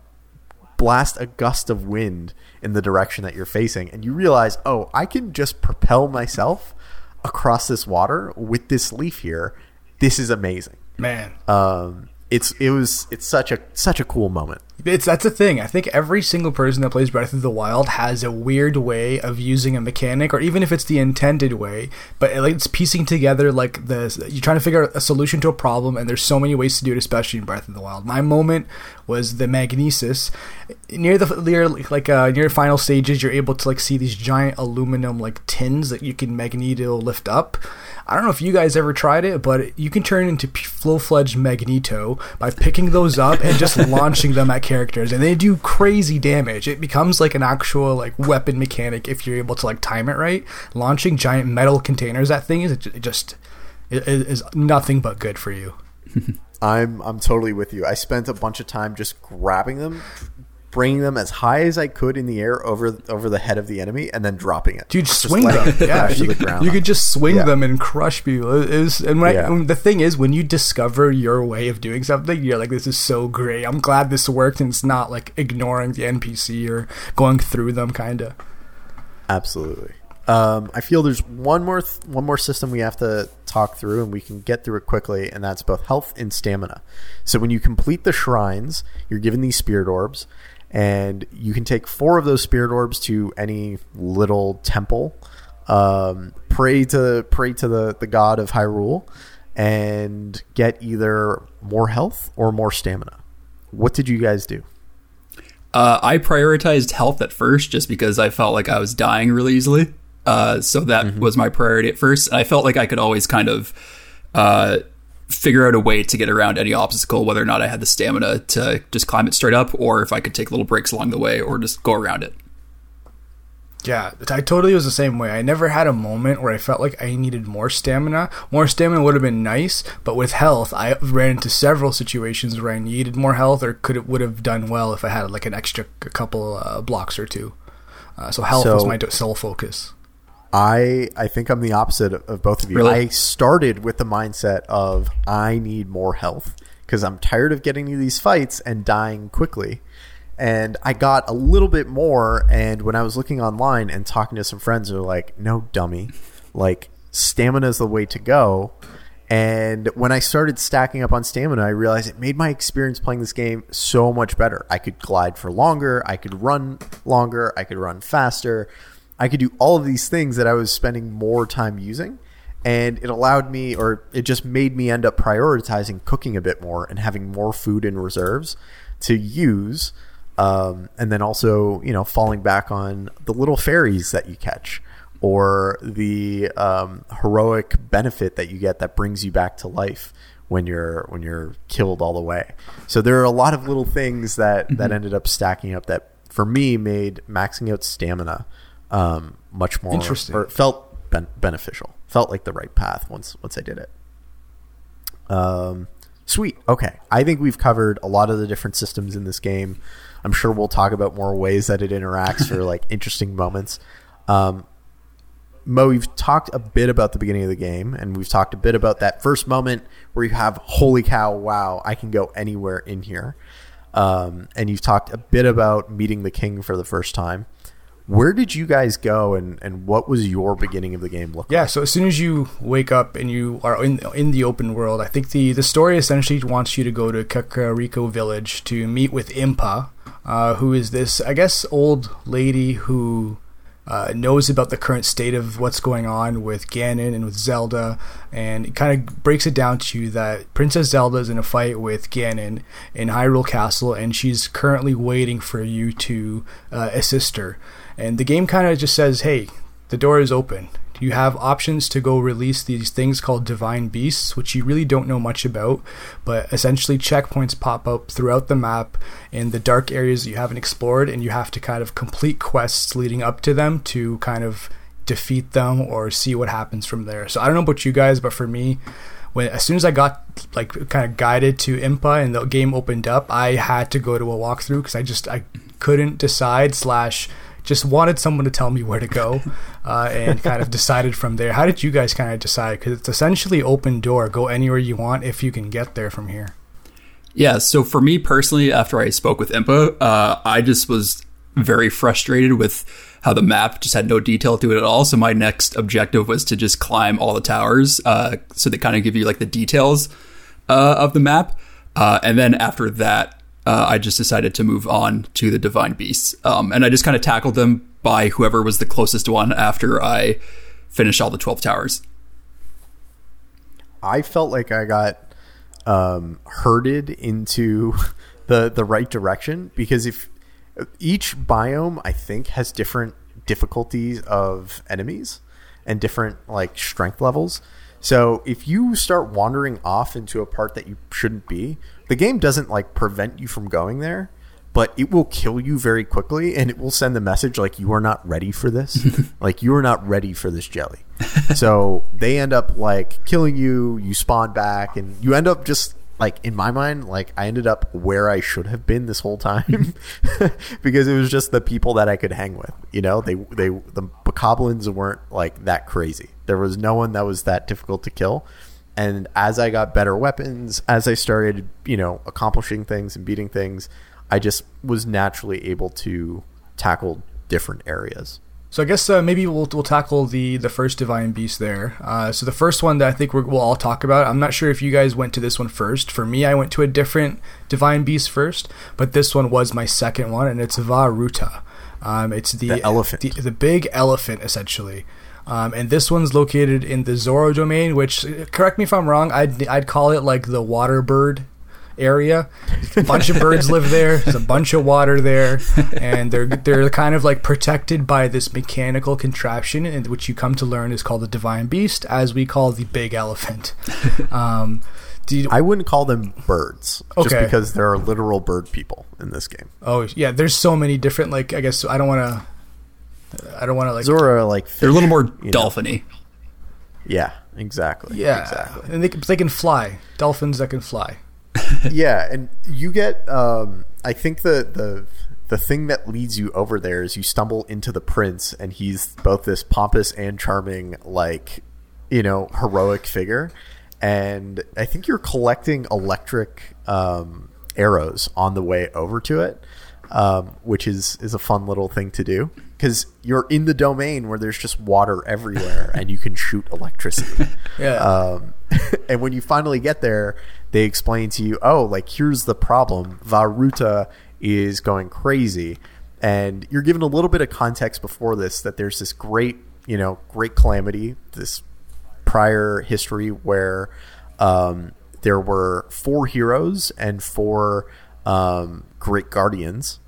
blast a gust of wind in the direction that you're facing. And you realize, oh, I can just propel myself across this water with this leaf here. This is amazing, man. It's such a cool moment. That's the thing. I think every single person that plays Breath of the Wild has a weird way of using a mechanic, or even if it's the intended way, but it's piecing together like this. You're trying to figure out a solution to a problem, and there's so many ways to do it, especially in Breath of the Wild. My moment was the magnesis. Near final stages, you're able to see these giant aluminum tins that you can magneto lift up. I don't know if you guys ever tried it, but you can turn into full-fledged Magneto by picking those up and just launching them at characters, and they do crazy damage. It becomes an actual weapon mechanic if you're able to time it right. Launching giant metal containers, that thing is nothing but good for you. I'm totally with you. I spent a bunch of time just grabbing them, bringing them as high as I could in the air over the head of the enemy, and then dropping it. Dude, swing them. Yeah, you could just swing them and crush people. The thing is, when you discover your way of doing something, you're like, this is so great. I'm glad this worked, and it's not ignoring the NPC or going through them, kind of. Absolutely. I feel there's one more system we have to talk through, and we can get through it quickly, and that's both health and stamina. So when you complete the shrines, you're given these spirit orbs, and you can take 4 of those spirit orbs to any little temple, pray to the god of Hyrule, and get either more health or more stamina. What did you guys do? I prioritized health at first just because I felt like I was dying really easily. So that was my priority at first. I felt like I could always kind of figure out a way to get around any obstacle, whether or not I had the stamina to just climb it straight up, or if I could take little breaks along the way or just go around it. Yeah, I totally was the same way. I never had a moment where I felt like I needed more stamina. More stamina would have been nice, but with health, I ran into several situations where I needed more health or would have done well if I had an extra couple blocks or two. So health was my sole focus. I think I'm the opposite of both of you. Really? I started with the mindset of I need more health because I'm tired of getting into these fights and dying quickly. And I got a little bit more, and when I was looking online and talking to some friends, they were like, no, dummy. Stamina is the way to go. And when I started stacking up on stamina, I realized it made my experience playing this game so much better. I could glide for longer. I could run longer. I could run faster. I could do all of these things that I was spending more time using. And it allowed me, or it just made me end up prioritizing cooking a bit more and having more food in reserves to use. And then also, falling back on the little fairies that you catch or the heroic benefit that you get that brings you back to life when you're killed all the way. So there are a lot of little things that ended up stacking up that, for me, made maxing out stamina much more interesting. Or felt beneficial. Felt like the right path once I did it. Sweet. Okay. I think we've covered a lot of the different systems in this game. I'm sure we'll talk about more ways that it interacts or interesting moments. Mo, we've talked a bit about the beginning of the game, and we've talked a bit about that first moment where you have, holy cow, wow, I can go anywhere in here. And you've talked a bit about meeting the king for the first time. Where did you guys go, and what was your beginning of the game look like? Yeah, so as soon as you wake up and you are in the open world, I think the story essentially wants you to go to Kakariko Village to meet with Impa, who is this, I guess, old lady who knows about the current state of what's going on with Ganon and with Zelda, and it kind of breaks it down to you that Princess Zelda is in a fight with Ganon in Hyrule Castle, and she's currently waiting for you to assist her. And the game kind of just says, hey, the door is open. You have options to go release these things called divine beasts, which you really don't know much about, but essentially checkpoints pop up throughout the map in the dark areas that you haven't explored, and you have to kind of complete quests leading up to them to kind of defeat them or see what happens from there. So I don't know about you guys, but for me, as soon as I got like kind of guided to Impa and the game opened up, I had to go to a walkthrough because I couldn't decide / just wanted someone to tell me where to go, and kind of decided from there. How did you guys kind of decide? Because it's essentially open door. Go anywhere you want if you can get there from here. Yeah, so for me personally, after I spoke with Impa, I just was very frustrated with how the map just had no detail to it at all. So my next objective was to just climb all the towers. So they kind of give you like the details of the map. And then after that, I just decided to move on to the Divine Beasts. And I just kind of tackled them by whoever was the closest one after I finished all the 12 towers. I felt like I got herded into the right direction, because if each biome, I think, has different difficulties of enemies and different like strength levels. So if you start wandering off into a part that you shouldn't be, the game doesn't like prevent you from going there, but it will kill you very quickly, and it will send the message like, you are not ready for this. Like, you are not ready for this jelly. So they end up like killing you, you spawn back, and you end up just like, in my mind, like I ended up where I should have been this whole time because it was just the people that I could hang with. You know, the bokoblins weren't like that crazy. There was no one that was that difficult to kill. And as I got better weapons, as I started, you know, accomplishing things and beating things, I just was naturally able to tackle different areas. So I guess maybe we'll tackle the first Divine Beast there. So the first one that I think we'll all talk about, I'm not sure if you guys went to this one first. For me, I went to a different Divine Beast first, but this one was my second one, and it's Vah Ruta. It's the elephant, the big elephant, essentially. And this one's located in the Zora domain, which, correct me if I'm wrong, I'd call it like the water bird area. A bunch of birds live there. There's a bunch of water there, and they're kind of like protected by this mechanical contraption, and which you come to learn is called the Divine Beast, as we call the big elephant. I wouldn't call them birds, just because there are literal bird people in this game. Oh yeah, there's so many different, like, I guess I don't want to like Zora, like fish, they're a little more dolphiny. Know? Yeah, exactly. Yeah, exactly. And they can fly. Dolphins that can fly. Yeah, and you get I think the thing that leads you over there is you stumble into the prince, and he's both this pompous and charming, like, you know, heroic figure, and I think you're collecting electric arrows on the way over to it, which is a fun little thing to do, because you're in the domain where there's just water everywhere and you can shoot electricity. Yeah. And when you finally get there, they explain to you, oh, like, here's the problem. Vah Ruta is going crazy. And you're given a little bit of context before this, that there's this great calamity, this prior history where there were 4 heroes and 4 great guardians.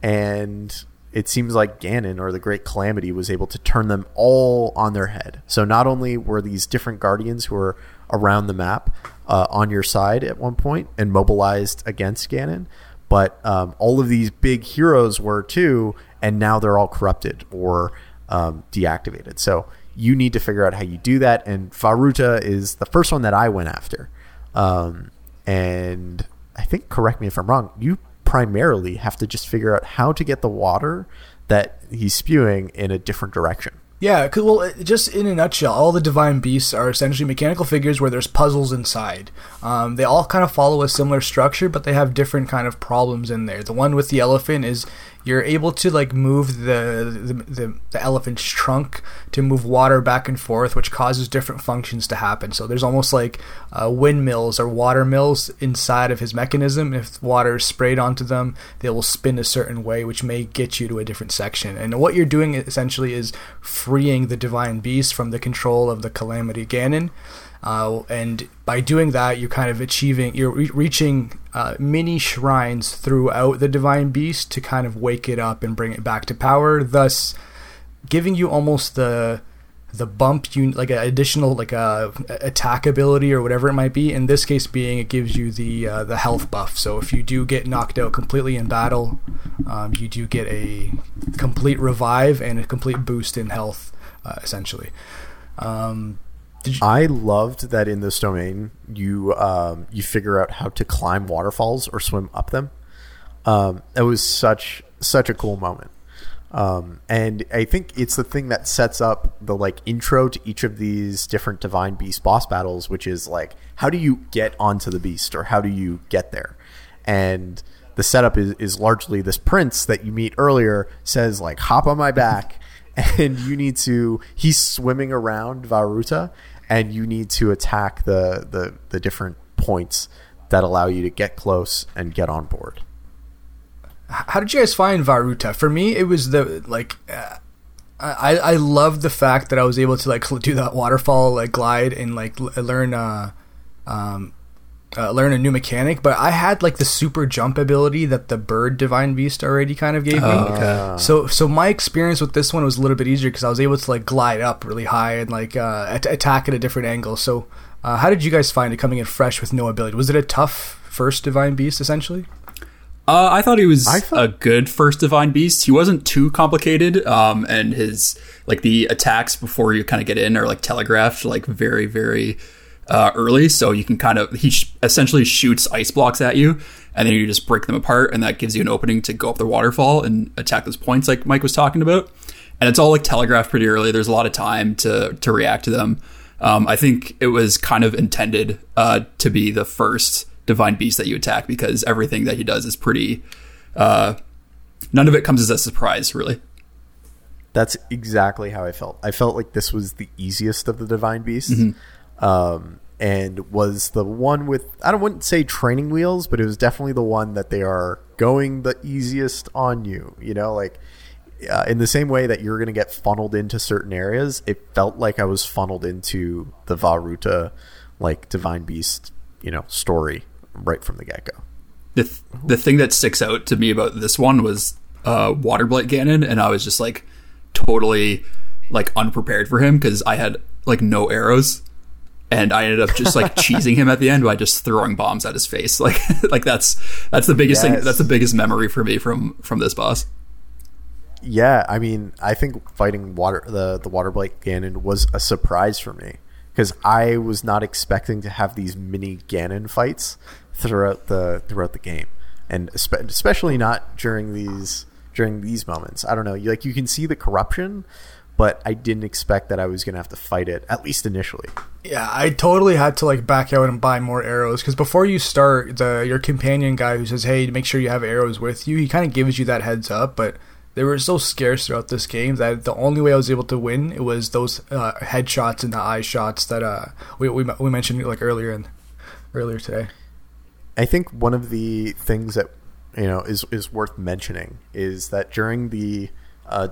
And it seems like Ganon, or the Great Calamity, was able to turn them all on their head. So not only were these different guardians who were around the map on your side at one point and mobilized against Ganon, but all of these big heroes were too, and now they're all corrupted or deactivated. So you need to figure out how you do that, and Vah Ruta is the first one that I went after. And I think, correct me if I'm wrong, you primarily have to just figure out how to get the water that he's spewing in a different direction. Yeah, well, just in a nutshell, all the Divine Beasts are essentially mechanical figures where there's puzzles inside. They all kind of follow a similar structure, but they have different kind of problems in there. The one with the elephant is you're able to like move the elephant's trunk to move water back and forth, which causes different functions to happen. So there's almost like windmills or water mills inside of his mechanism. If water is sprayed onto them, they will spin a certain way, which may get you to a different section. And what you're doing essentially is freeing the Divine Beast from the control of the Calamity Ganon, and by doing that, you're kind of reaching mini shrines throughout the Divine Beast to kind of wake it up and bring it back to power, thus giving you almost the bump, you like an additional like attack ability or whatever it might be. In this case, being it gives you the health buff. So if you do get knocked out completely in battle, you do get a complete revive and a complete boost in health essentially. I loved that in this domain, you figure out how to climb waterfalls or swim up them. It was such a cool moment. And I think it's the thing that sets up the intro to each of these different Divine Beast boss battles, which is how do you get onto the beast, or how do you get there? And the setup is largely this prince that you meet earlier says hop on my back, and you need to, he's swimming around Vah Ruta, and you need to attack the different points that allow you to get close and get on board. How did you guys find Vah Ruta? For me, it was the I loved the fact that I was able to do that waterfall glide and learn learn a new mechanic. But I had the super jump ability that the bird Divine Beast already kind of gave me. Okay. So my experience with this one was a little bit easier because I was able to glide up really high and attack at a different angle. So how did you guys find it coming in fresh with no ability? Was it a tough first Divine Beast essentially? I thought he was a good first Divine Beast. He wasn't too complicated, and his the attacks before you kind of get in are telegraphed very, very early, so you can essentially shoots ice blocks at you, and then you just break them apart, and that gives you an opening to go up the waterfall and attack those points like Mike was talking about. And it's all telegraphed pretty early. There's a lot of time to react to them. I think it was kind of intended to be the first Divine Beast that you attack, because everything that he does is pretty none of it comes as a surprise, really. That's exactly how I felt. I felt like this was the easiest of the Divine Beasts, mm-hmm. And was the one with, I wouldn't say training wheels, but it was definitely the one that they are going the easiest on you, in the same way that you're going to get funneled into certain areas. It felt like I was funneled into the Vah Ruta Divine Beast story right from the get-go. The thing that sticks out to me about this one was Waterblight Ganon, and I was just totally unprepared for him because I had no arrows, and I ended up just cheesing him at the end by just throwing bombs at his face. That's the biggest thing. That's the biggest memory for me from this boss. Yeah, I mean, I think fighting the Waterblight Ganon was a surprise for me, because I was not expecting to have these mini Ganon fights throughout the game, and especially not during these moments. I don't know, you can see the corruption, but I didn't expect that I was going to have to fight it, at least initially. Yeah, I totally had to back out and buy more arrows, because before you start, your companion guy who says, "Hey, make sure you have arrows with you," he kind of gives you that heads up, but they were so scarce throughout this game that the only way I was able to win it was those headshots and the eye shots that we mentioned earlier today. I think one of the things that is worth mentioning is that during the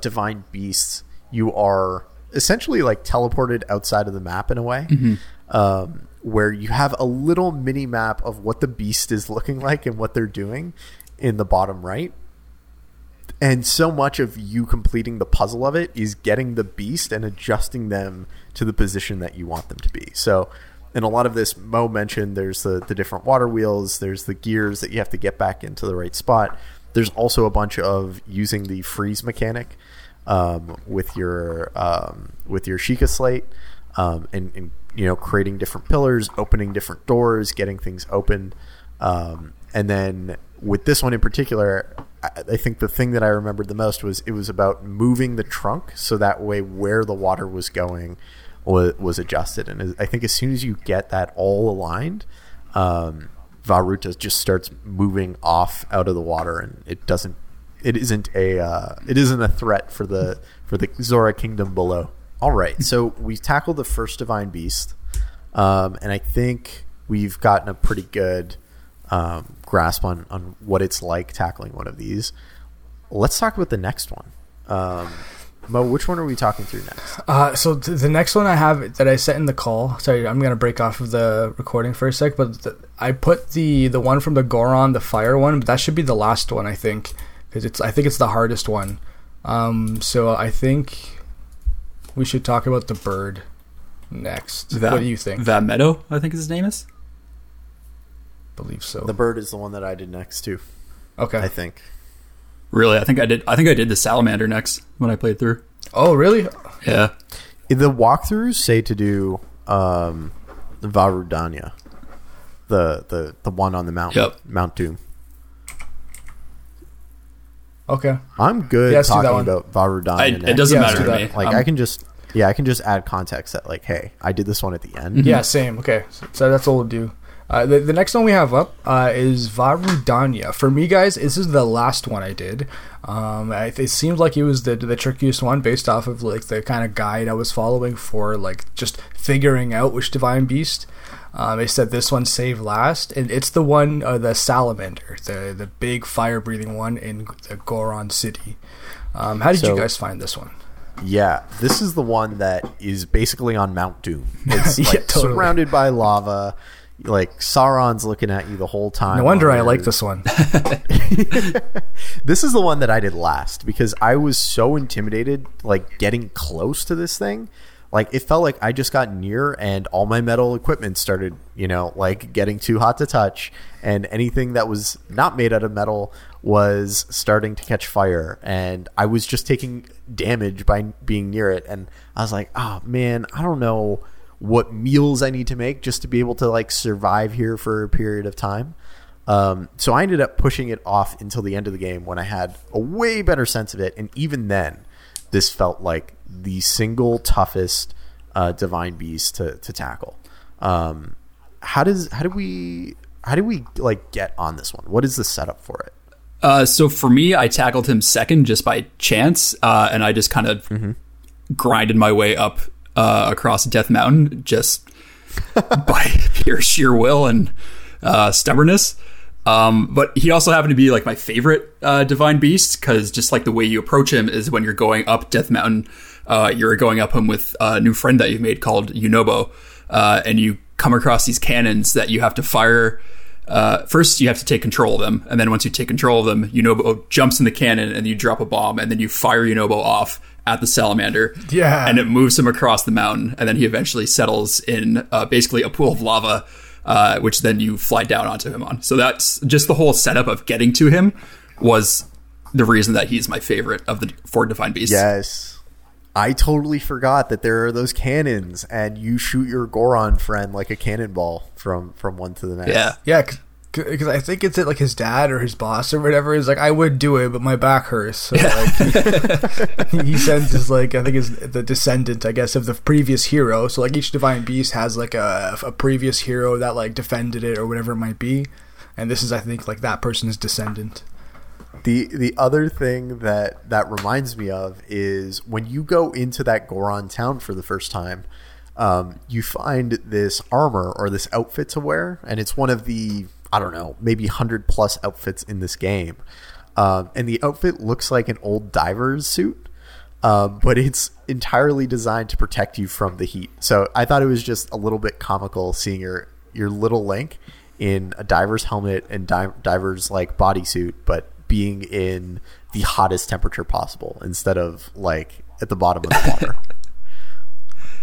Divine Beasts, you are essentially teleported outside of the map in a way, mm-hmm. Where you have a little mini map of what the beast is looking like and what they're doing in the bottom right. And so much of you completing the puzzle of it is getting the beast and adjusting them to the position that you want them to be. So in a lot of this, Mo mentioned there's the different water wheels, there's the gears that you have to get back into the right spot. There's also a bunch of using the freeze mechanic with your Sheikah Slate and creating different pillars, opening different doors, getting things open. And then with this one in particular, I think the thing that I remembered the most was it was about moving the trunk so that way where the water was going was adjusted. And I think as soon as you get that all aligned, Vah Ruta just starts moving off out of the water, and it isn't a threat for the Zora Kingdom below. All right, so we've tackled the first Divine Beast, and I think we've gotten a pretty good grasp on what it's like tackling one of these. Let's talk about the next one. Mo, which one are we talking through next? So the next one I have that I set in the call, sorry, I'm going to break off of the recording for a sec, but I put the one from the Goron, the fire one, but that should be the last one, I think, because I think it's the hardest one. So I think we should talk about the bird next. What do you think? Meadow, I think his name is. Believe so. The bird is the one that I did next too. Okay. I think. Really? I think I did the salamander next when I played through. Oh, really? Yeah. The walkthroughs say to do Vah Rudania, the one on the mountain, Mount Doom. Okay, I'm good talking about Vah Rudania. It doesn't matter to me. Like I can just add context that like, hey, I did this one at the end. Mm-hmm. Yeah, same. Okay, so that's all we'll do. The next one we have up is Vah Rudania. For me, guys, this is the last one I did. It seemed like it was the trickiest one based off of like the kind of guide I was following for like just figuring out which divine beast. They said this one save last, and it's the one, the salamander, the big fire breathing one in the Goron City. How did you guys find this one? Yeah, this is the one that is basically on Mount Doom. It's like surrounded by lava. Like Sauron's looking at you the whole time. No wonder I like this one. This is the one that I did last because I was so intimidated, like getting close to this thing. Like it felt like I just got near and all my metal equipment started, like getting too hot to touch, and anything that was not made out of metal was starting to catch fire, and I was just taking damage by being near it. And I was like, oh man, I don't know what meals I need to make just to be able to like survive here for a period of time. So I ended up pushing it off until the end of the game when I had a way better sense of it. And even then, this felt like the single toughest divine beast to tackle. How do we like get on this one? What is the setup for it? So for me, I tackled him second just by chance, and I just kind of grinded my way up across Death Mountain just by pure sheer will and stubbornness. But he also happened to be like my favorite divine beast because just like the way you approach him is when you're going up Death Mountain, you're going up him with a new friend that you've made called Yunobo, and you come across these cannons that you have to fire. First, you have to take control of them, and then once you take control of them, Yunobo jumps in the cannon, and you drop a bomb, and then you fire Yunobo off at the salamander. Yeah, and it moves him across the mountain, and then he eventually settles in basically a pool of lava. Which then you fly down onto him on. So that's just the whole setup of getting to him was the reason that he's my favorite of the four divine beasts. Yes. I totally forgot that there are those cannons and you shoot your Goron friend like a cannonball from one to the next. Yeah. Yeah. Because I think it's like his dad or his boss or whatever is like, I would do it, but my back hurts. So like, he sends his like, I think is the descendant, I guess, of the previous hero. So like each divine beast has like a previous hero that like defended it or whatever it might be, and this is I think like that person's descendant. The other thing that reminds me of is when you go into that Goron town for the first time. You find this armor or this outfit to wear, and it's one of the, I don't know, maybe 100 plus outfits in this game. And the outfit looks like an old diver's suit, but it's entirely designed to protect you from the heat. So I thought it was just a little bit comical seeing your little Link in a diver's helmet and diver's like bodysuit, but being in the hottest temperature possible instead of like at the bottom of the water.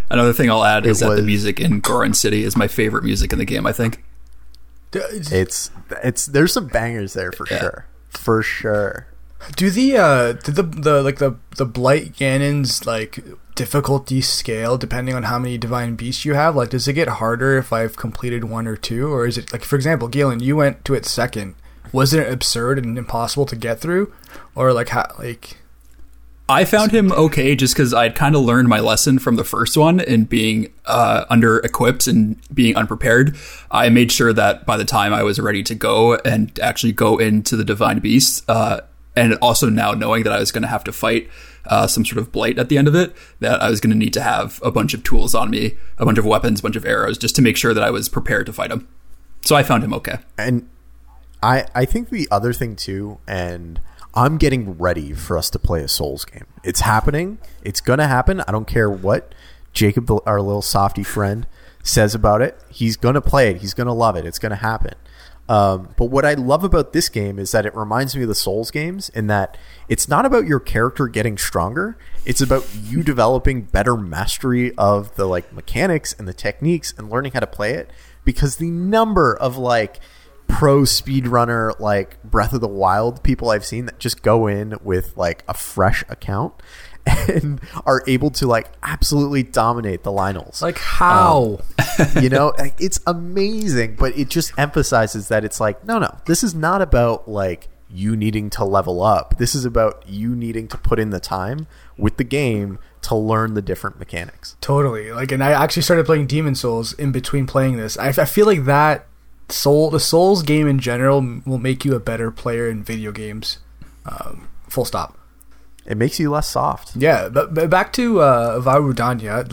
Another thing I'll add is that the music in Goron City is my favorite music in the game, I think. There's some bangers there for sure. Do the Blight Ganon's like difficulty scale depending on how many divine beasts you have? Like, does it get harder if I've completed one or two, or is it like, for example, Galen, you went to it second. Wasn't it absurd and impossible to get through, or like how like? I found him okay just because I'd kind of learned my lesson from the first one and being under-equipped and being unprepared. I made sure that by the time I was ready to go and actually go into the Divine Beast, and also now knowing that I was going to have to fight some sort of blight at the end of it, that I was going to need to have a bunch of tools on me, a bunch of weapons, a bunch of arrows, just to make sure that I was prepared to fight him. So I found him okay. And I think the other thing too, and... I'm getting ready for us to play a Souls game. It's happening. It's going to happen. I don't care what Jacob, our little softy friend, says about it. He's going to play it. He's going to love it. It's going to happen. But what I love about this game is that it reminds me of the Souls games in that it's not about your character getting stronger. It's about you developing better mastery of the like mechanics and the techniques and learning how to play it, because the number of like pro speedrunner like Breath of the Wild people I've seen that just go in with like a fresh account and are able to like absolutely dominate the Lynels. Like how? You know, it's amazing, but it just emphasizes that it's like, no, this is not about like you needing to level up. This is about you needing to put in the time with the game to learn the different mechanics. Totally. Like, and I actually started playing Demon Souls in between playing this. I feel like that the Souls game in general will make you a better player in video games. Full stop. It makes you less soft. Yeah, but back to Vah Rudania.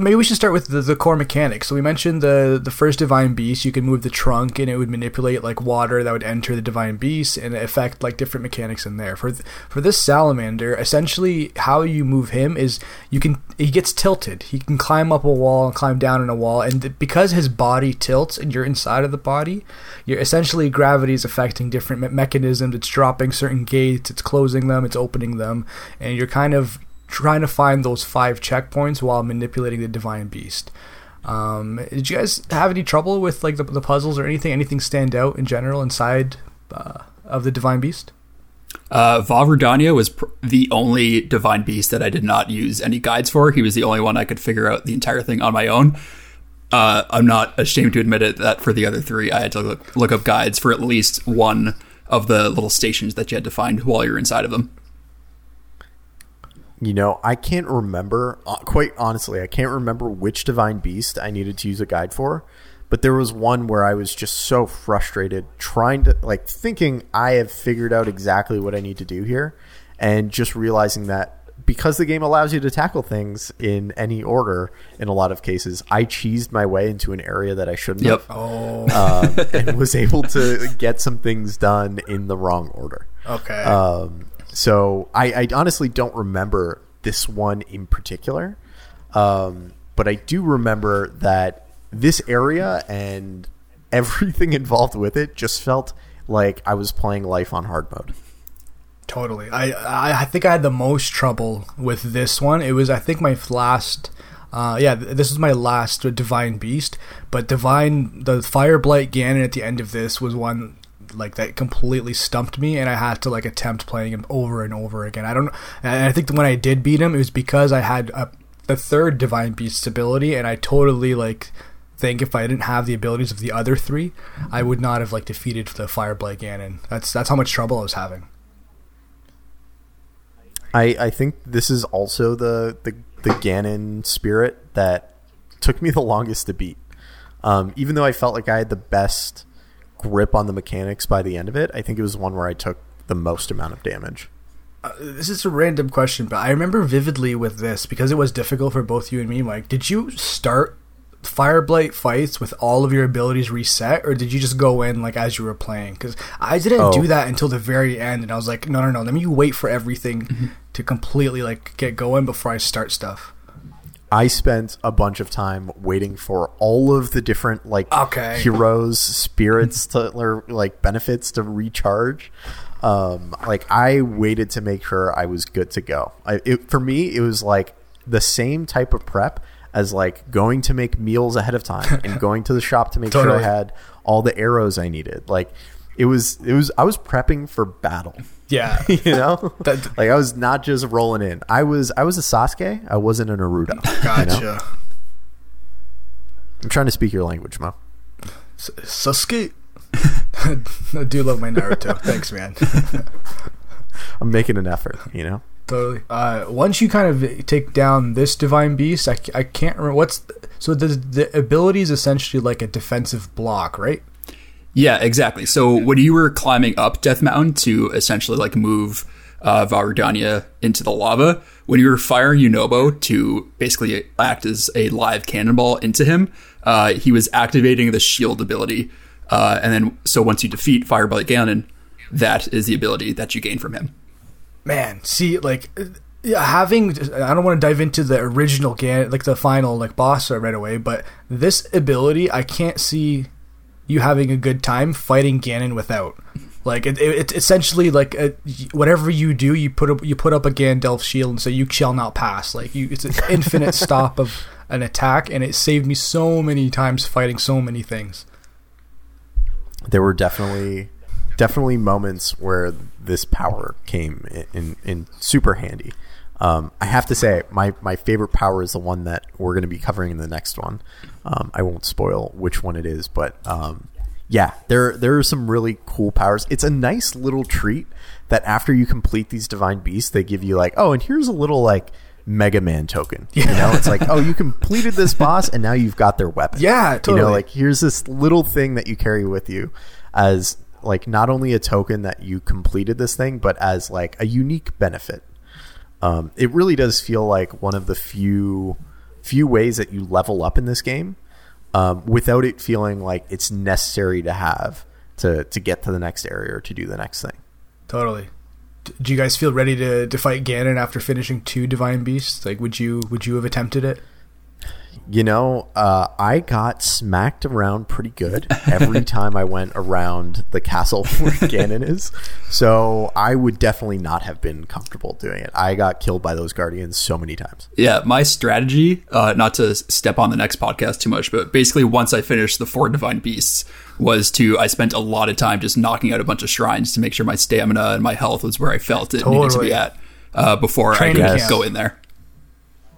Maybe we should start with the core mechanics. So we mentioned the first divine beast. You can move the trunk, and it would manipulate like water that would enter the divine beast and affect like different mechanics in there. For this salamander, essentially how you move him is he gets tilted. He can climb up a wall and climb down in a wall, and because his body tilts and you're inside of the body, you're essentially gravity is affecting different mechanisms. It's dropping certain gates. It's closing them. It's opening them. And you're kind of trying to find those 5 checkpoints while manipulating the divine beast. Did you guys have any trouble with like the puzzles or anything? Anything stand out in general inside of the divine beast? Vah Rudania was the only divine beast that I did not use any guides for. He was the only one I could figure out the entire thing on my own. I'm not ashamed to admit it that for the other 3, I had to look up guides for at least one of the little stations that you had to find while you're inside of them. You know, I can't remember, quite honestly, I can't remember which divine beast I needed to use a guide for, but there was one where I was just so frustrated trying to, like, thinking I have figured out exactly what I need to do here, and just realizing that because the game allows you to tackle things in any order, in a lot of cases, I cheesed my way into an area that I shouldn't have. And was able to get some things done in the wrong order. Okay. So I honestly don't remember this one in particular, but I do remember that this area and everything involved with it just felt like I was playing life on hard mode. Totally. I think I had the most trouble with this one. It was, I think, my last... this was my last Divine Beast, but the Fireblight Ganon at the end of this was one... like that completely stumped me, and I had to like attempt playing him over and over again. And I think when I did beat him, it was because I had the third Divine Beast's ability, and I totally like think if I didn't have the abilities of the other 3, I would not have like defeated the Fireblight Ganon. That's how much trouble I was having. I think this is also the Ganon spirit that took me the longest to beat. Even though I felt like I had the best grip on the mechanics by the end of it, I think it was one where I took the most amount of damage. This is a random question, but I remember vividly with this, because it was difficult for both you and me, Mike, did you start Fireblight fights with all of your abilities reset, or did you just go in like as you were playing? Because I didn't do that until the very end, and I was like, no, let me wait for everything to completely like get going before I start stuff. I spent a bunch of time waiting for all of the different like heroes, spirits, or like benefits to recharge. I waited to make sure I was good to go. For me, it was like the same type of prep as like going to make meals ahead of time and going to the shop to make sure I had all the arrows I needed. Like it was I was prepping for battle. Yeah. You know? I was not just rolling in. I was a Sasuke. I wasn't a Naruto. Gotcha. You know? I'm trying to speak your language, Mo. Sasuke. I do love my Naruto. Thanks, man. I'm making an effort, you know? Totally. Once you kind of take down this divine beast, I can't remember so the ability is essentially like a defensive block, right? Yeah, exactly. So when you were climbing up Death Mountain to essentially like move Vah Rudania into the lava, when you were firing Yunobo to basically act as a live cannonball into him, he was activating the shield ability. And then so once you defeat Fireblight Ganon, that is the ability that you gain from him. Man, see, like... I don't want to dive into the original Ganon, like the final like boss right away, but this ability, I can't see... you having a good time fighting Ganon without like it's essentially like whatever you do, you put up a Gandalf shield and say you shall not pass. Like it's an infinite stop of an attack, and it saved me so many times fighting so many things. There were definitely moments where this power came in super handy. I have to say, my favorite power is the one that we're going to be covering in the next one. I won't spoil which one it is, but yeah, there are some really cool powers. It's a nice little treat that after you complete these Divine Beasts, they give you like, oh, and here's a little like Mega Man token. You know, it's like, oh, you completed this boss and now you've got their weapon. Yeah, totally. You know, like here's this little thing that you carry with you as like not only a token that you completed this thing, but as like a unique benefit. It really does feel like one of the few ways that you level up in this game, without it feeling like it's necessary to have to get to the next area or to do the next thing. Totally. Do you guys feel ready to fight Ganon after finishing 2 Divine Beasts? Like, would you have attempted it? You know, I got smacked around pretty good every time I went around the castle where Ganon is. So I would definitely not have been comfortable doing it. I got killed by those guardians so many times. Yeah, my strategy, not to step on the next podcast too much, but basically once I finished the 4 Divine Beasts was I spent a lot of time just knocking out a bunch of shrines to make sure my stamina and my health was where I felt it needed to be at before Training I could go in there.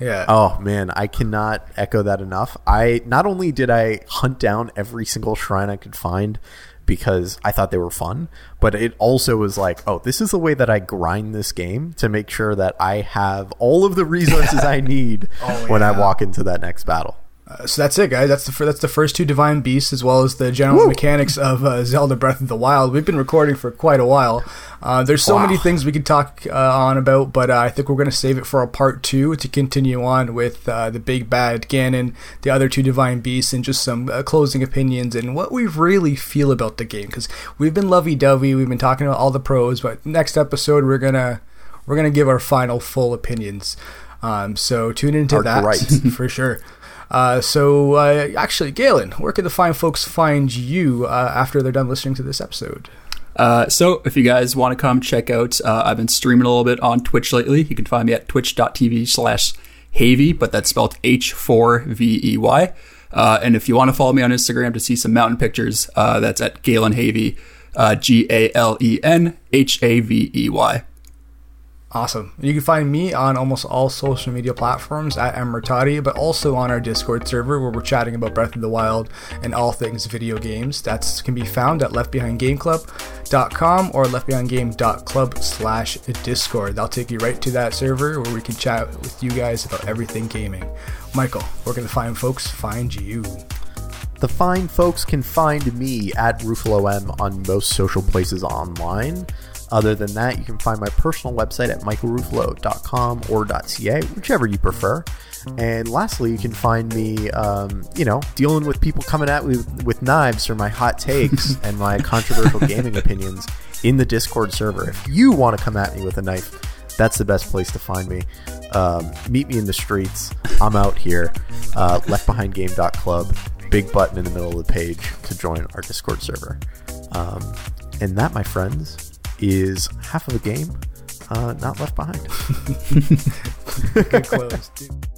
Yeah. Oh man, I cannot echo that enough. Not only did I hunt down every single shrine I could find because I thought they were fun, but it also was like, oh, this is the way that I grind this game to make sure that I have all of the resources I need when I walk into that next battle. So that's it, guys. That's the first 2 Divine Beasts, as well as the general mechanics of Zelda Breath of the Wild. We've been recording for quite a while. There's so many things we could talk on about, but I think we're going to save it for a part 2 to continue on with the big bad Ganon, the other 2 Divine Beasts, and just some closing opinions and what we really feel about the game. Because we've been lovey-dovey, we've been talking about all the pros, but next episode we're gonna give our final full opinions. So tune into that for sure. Actually, Galen, where can the fine folks find you after they're done listening to this episode? So if you guys want to come check out, I've been streaming a little bit on Twitch lately. You can find me at twitch.tv/Havy, but that's spelled H4VEY. And if you want to follow me on Instagram to see some mountain pictures, that's at Galen Havy, GalenHavey. Awesome. You can find me on almost all social media platforms at M Murtadi, but also on our Discord server where we're chatting about Breath of the Wild and all things video games. That can be found at leftbehindgameclub.com or leftbehindgame.club/Discord. That'll take you right to that server where we can chat with you guys about everything gaming. Michael, where can the fine folks find you? The fine folks can find me at RuffaloM on most social places online. Other than that, you can find my personal website at michaelruffalo.com or .ca, whichever you prefer. And lastly, you can find me, dealing with people coming at me with knives for my hot takes and my controversial gaming opinions in the Discord server. If you want to come at me with a knife, that's the best place to find me. Meet me in the streets. I'm out here. Leftbehindgame.club. Big button in the middle of the page to join our Discord server. And that, my friends, is half of a game not left behind. Good close, dude.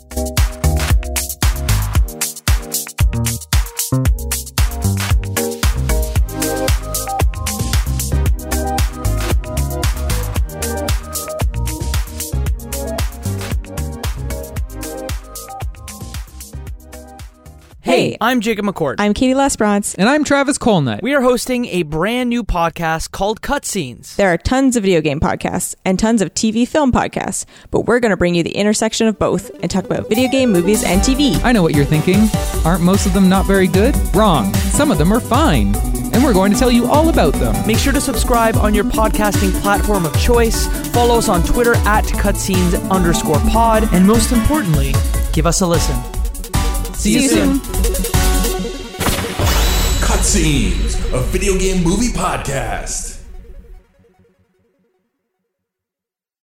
Hey, I'm Jacob McCord. I'm Katie Lesbrance. And I'm Travis Colnett. We are hosting a brand new podcast called Cutscenes. There are tons of video game podcasts and tons of TV film podcasts, but we're going to bring you the intersection of both and talk about video game, movies, and TV. I know what you're thinking. Aren't most of them not very good? Wrong. Some of them are fine. And we're going to tell you all about them. Make sure to subscribe on your podcasting platform of choice. Follow us on Twitter at cutscenes_pod. And most importantly, give us a listen. See you soon. Cutscenes, a video game movie podcast.